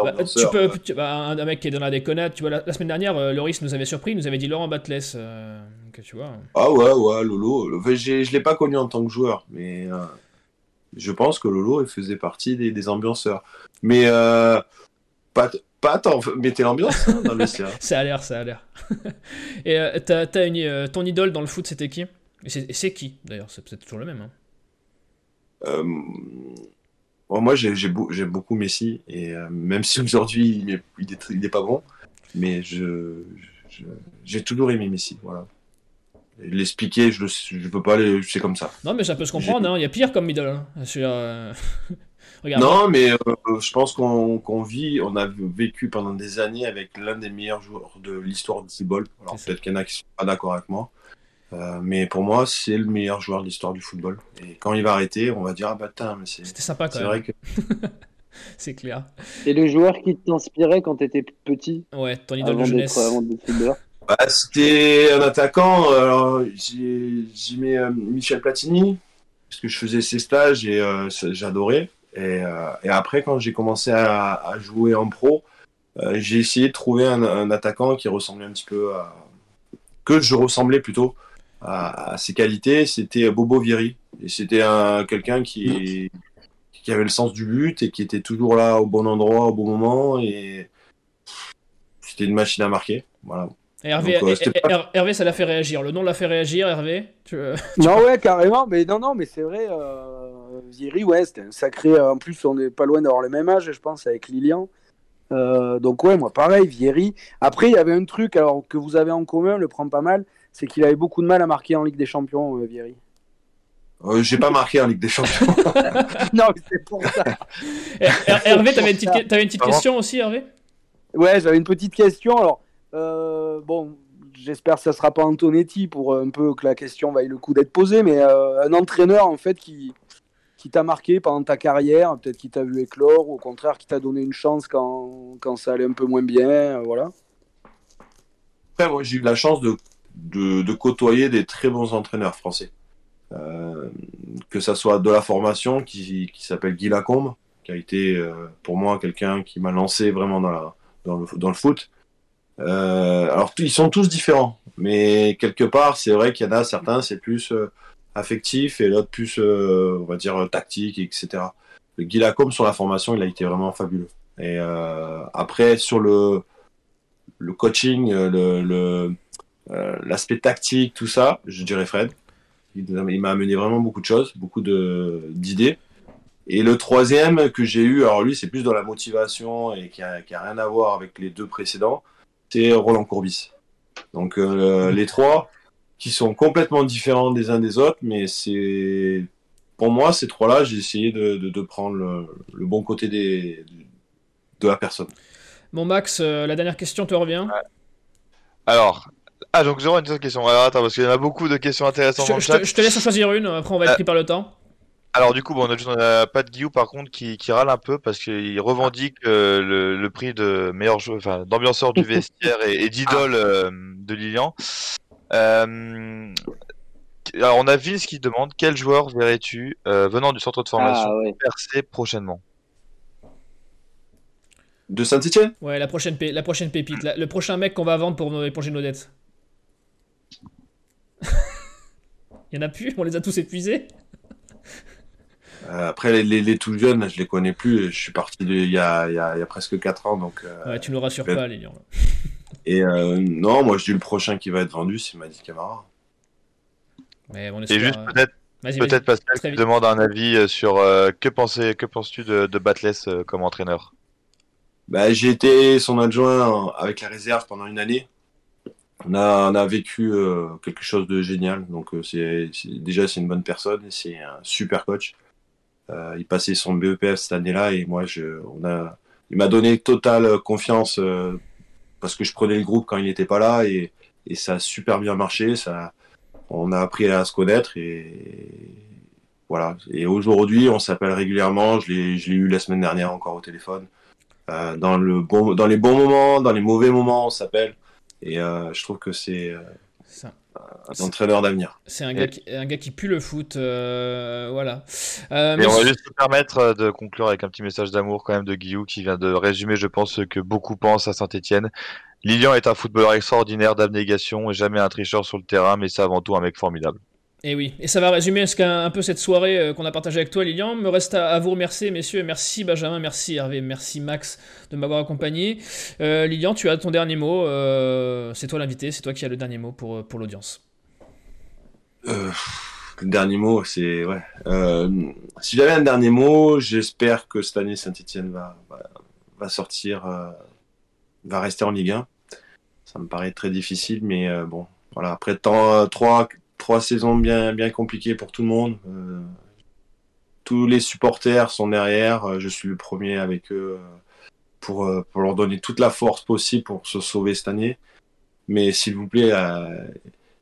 un mec qui est dans la déconnade, tu vois, la semaine dernière, Loris nous avait surpris, il nous avait dit Laurent Batless, que tu vois... Ah ouais, Lolo, je l'ai pas connu en tant que joueur, mais je pense que Lolo il faisait partie des ambianceurs. Mais pas tant, mettez l'ambiance dans le ciel. Ça a l'air. Et t'as ton idole dans le foot, c'était qui? Et c'est qui, d'ailleurs, c'est peut-être toujours le même, hein. Bon, moi j'aime beaucoup Messi et même si aujourd'hui il est pas bon, mais j'ai toujours aimé Messi, voilà. L'expliquer, je peux pas, c'est comme ça. Non, mais ça peut se comprendre, hein, y a pire comme idole, hein. Non, mais je pense qu'on a vécu pendant des années avec l'un des meilleurs joueurs de l'histoire du football. Alors peut-être qu'il y en a qui sont pas d'accord avec moi. Mais pour moi, c'est le meilleur joueur de l'histoire du football. Et quand il va arrêter, on va dire ah bah putain, mais c'était sympa quand même. Vrai que... c'est clair. Et le joueur qui t'inspirait quand t'étais petit. Ouais, ton idole de jeunesse. Bah, c'était un attaquant. Alors j'y mets Michel Platini parce que je faisais ses stages et j'adorais. Et après, quand j'ai commencé à jouer en pro, j'ai essayé de trouver un attaquant qui ressemblait un petit peu à à ses qualités, c'était Bobo Vieri. Et c'était quelqu'un qui avait le sens du but et qui était toujours là au bon endroit, au bon moment. Et c'était une machine à marquer. Voilà. Hervé, ça l'a fait réagir. Le nom l'a fait réagir, Hervé. Non, ouais, carrément. Mais non, mais c'est vrai. Vieri, ouais, c'était un sacré. En plus, on n'est pas loin d'avoir le même âge, je pense, avec Lilian. Donc ouais, moi pareil, Vieri. Après, il y avait un truc alors que vous avez en commun, le prend pas mal, c'est qu'il avait beaucoup de mal à marquer en Ligue des Champions, Vieri. J'ai pas marqué en Ligue des Champions. Non, mais c'est pour ça. Hervé, t'avais une petite question aussi, Hervé? Ouais, j'avais une petite question. Alors bon, j'espère que ça sera pas Antonetti pour un peu que la question vaille le coup d'être posée, mais un entraîneur en fait qui t'a marqué pendant ta carrière, peut-être qui t'a vu éclore, ou au contraire qui t'a donné une chance quand ça allait un peu moins bien, voilà. Après, moi, j'ai eu la chance de côtoyer des très bons entraîneurs français. Que ça soit de la formation, qui s'appelle Guy Lacombe, qui a été, pour moi, quelqu'un qui m'a lancé vraiment dans le foot. Alors, ils sont tous différents, mais quelque part, c'est vrai qu'il y en a certains, c'est plus... affectif et l'autre plus on va dire tactique, etc. Le Guy Lacombe sur la formation, il a été vraiment fabuleux. Et après sur le coaching, l'aspect tactique, tout ça, je dirais Fred. Il m'a amené vraiment beaucoup de choses, beaucoup d'idées. Et le troisième que j'ai eu, alors lui c'est plus dans la motivation et qui a rien à voir avec les deux précédents, c'est Roland Courbis. Donc les trois qui sont complètement différents des uns des autres, mais c'est pour moi ces trois-là, j'ai essayé de prendre le bon côté de la personne. Bon Max, la dernière question te revient. Alors, donc j'aurais une autre question. Alors attends, parce qu'il y en a beaucoup de questions intéressantes dans le chat. Je te laisse en choisir une, après on va être pris par le temps. Alors du coup, bon, on a Pat Guillou par contre qui râle un peu parce qu'il revendique le prix de meilleur joueur, enfin d'ambianceur du vestiaire et d'idole de Lilian. Alors on a Vince qui demande quel joueur verrais-tu venant du centre de formation percer prochainement de Saint-Étienne? Ouais, la prochaine pépite, le prochain mec qu'on va vendre pour éponger nos dettes. Il y en a plus, on les a tous épuisés. Après les tout jeunes, je les connais plus, je suis parti il y a presque 4 ans donc, ouais, tu nous rassures pas les lions là. Et non, moi je dis le prochain qui va être vendu, c'est Mady Camara. Mais on espère... Et juste peut-être Peut-être Pascal qui demande un avis sur que penses-tu de Batless comme entraîneur? J'ai été son adjoint avec la réserve pendant une année. On a vécu quelque chose de génial. Donc c'est une bonne personne, c'est un super coach. Il passait son BEPF cette année-là et moi il m'a donné totale confiance parce que je prenais le groupe quand il n'était pas là et ça a super bien marché. On a appris à se connaître et voilà. Et aujourd'hui, on s'appelle régulièrement. Je l'ai eu la semaine dernière encore au téléphone. Dans les bons moments, dans les mauvais moments, on s'appelle. Et je trouve que c'est un entraîneur d'avenir. C'est un gars qui pue le foot. Voilà. Mais on va juste se permettre de conclure avec un petit message d'amour quand même de Guillou qui vient de résumer, je pense, ce que beaucoup pensent à Saint-Étienne. Lilian est un footballeur extraordinaire d'abnégation et jamais un tricheur sur le terrain, mais c'est avant tout un mec formidable. Et oui, et ça va résumer un peu cette soirée qu'on a partagée avec toi, Lilian. Me reste à vous remercier, messieurs. Merci Benjamin, merci Hervé, merci Max de m'avoir accompagné. Lilian, tu as ton dernier mot. C'est toi l'invité, c'est toi qui as le dernier mot pour l'audience. Le dernier mot, c'est... Ouais. Si j'avais un dernier mot, j'espère que cette année, Saint-Étienne va sortir... va rester en Ligue 1. Ça me paraît très difficile, mais bon, voilà. Après trois saisons bien compliquées pour tout le monde. Tous les supporters sont derrière. Je suis le premier avec eux pour leur donner toute la force possible pour se sauver cette année. Mais s'il vous plaît,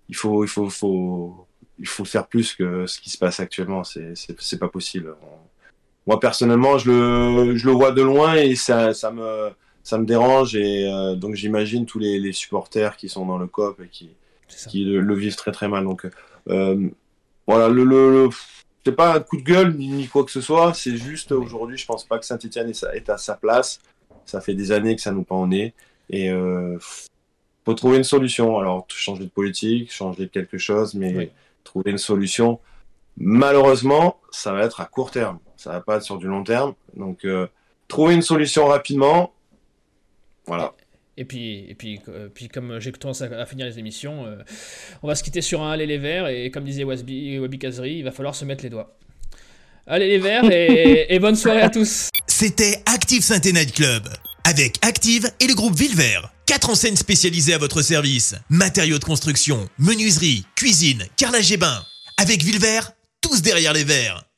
il faut faire plus que ce qui se passe actuellement. C'est pas possible. Moi personnellement, je le vois de loin et ça me dérange et donc j'imagine tous les supporters qui sont dans le COP et qui le vivent très très mal. Donc voilà, c'est pas un coup de gueule ni quoi que ce soit, c'est juste aujourd'hui je pense pas que Saint-Étienne est à sa place. Ça fait des années que ça nous pend au nez et faut trouver une solution. Alors changer de politique, changer de quelque chose, mais trouver une solution. Malheureusement, ça va être à court terme, ça va pas être sur du long terme. Donc trouver une solution rapidement. Voilà. Et puis comme j'ai tendance à finir les émissions, on va se quitter sur un Allez les Verts, et comme disait Wabi Khazri, il va falloir se mettre les doigts. Allez les Verts et bonne soirée à tous. C'était Active Saint-Étienne Night Club, avec Active et le groupe Ville Vert. 4 enseignes spécialisées à votre service, matériaux de construction, menuiserie, cuisine, carrelage et bain. Avec Ville Vert, tous derrière les verts.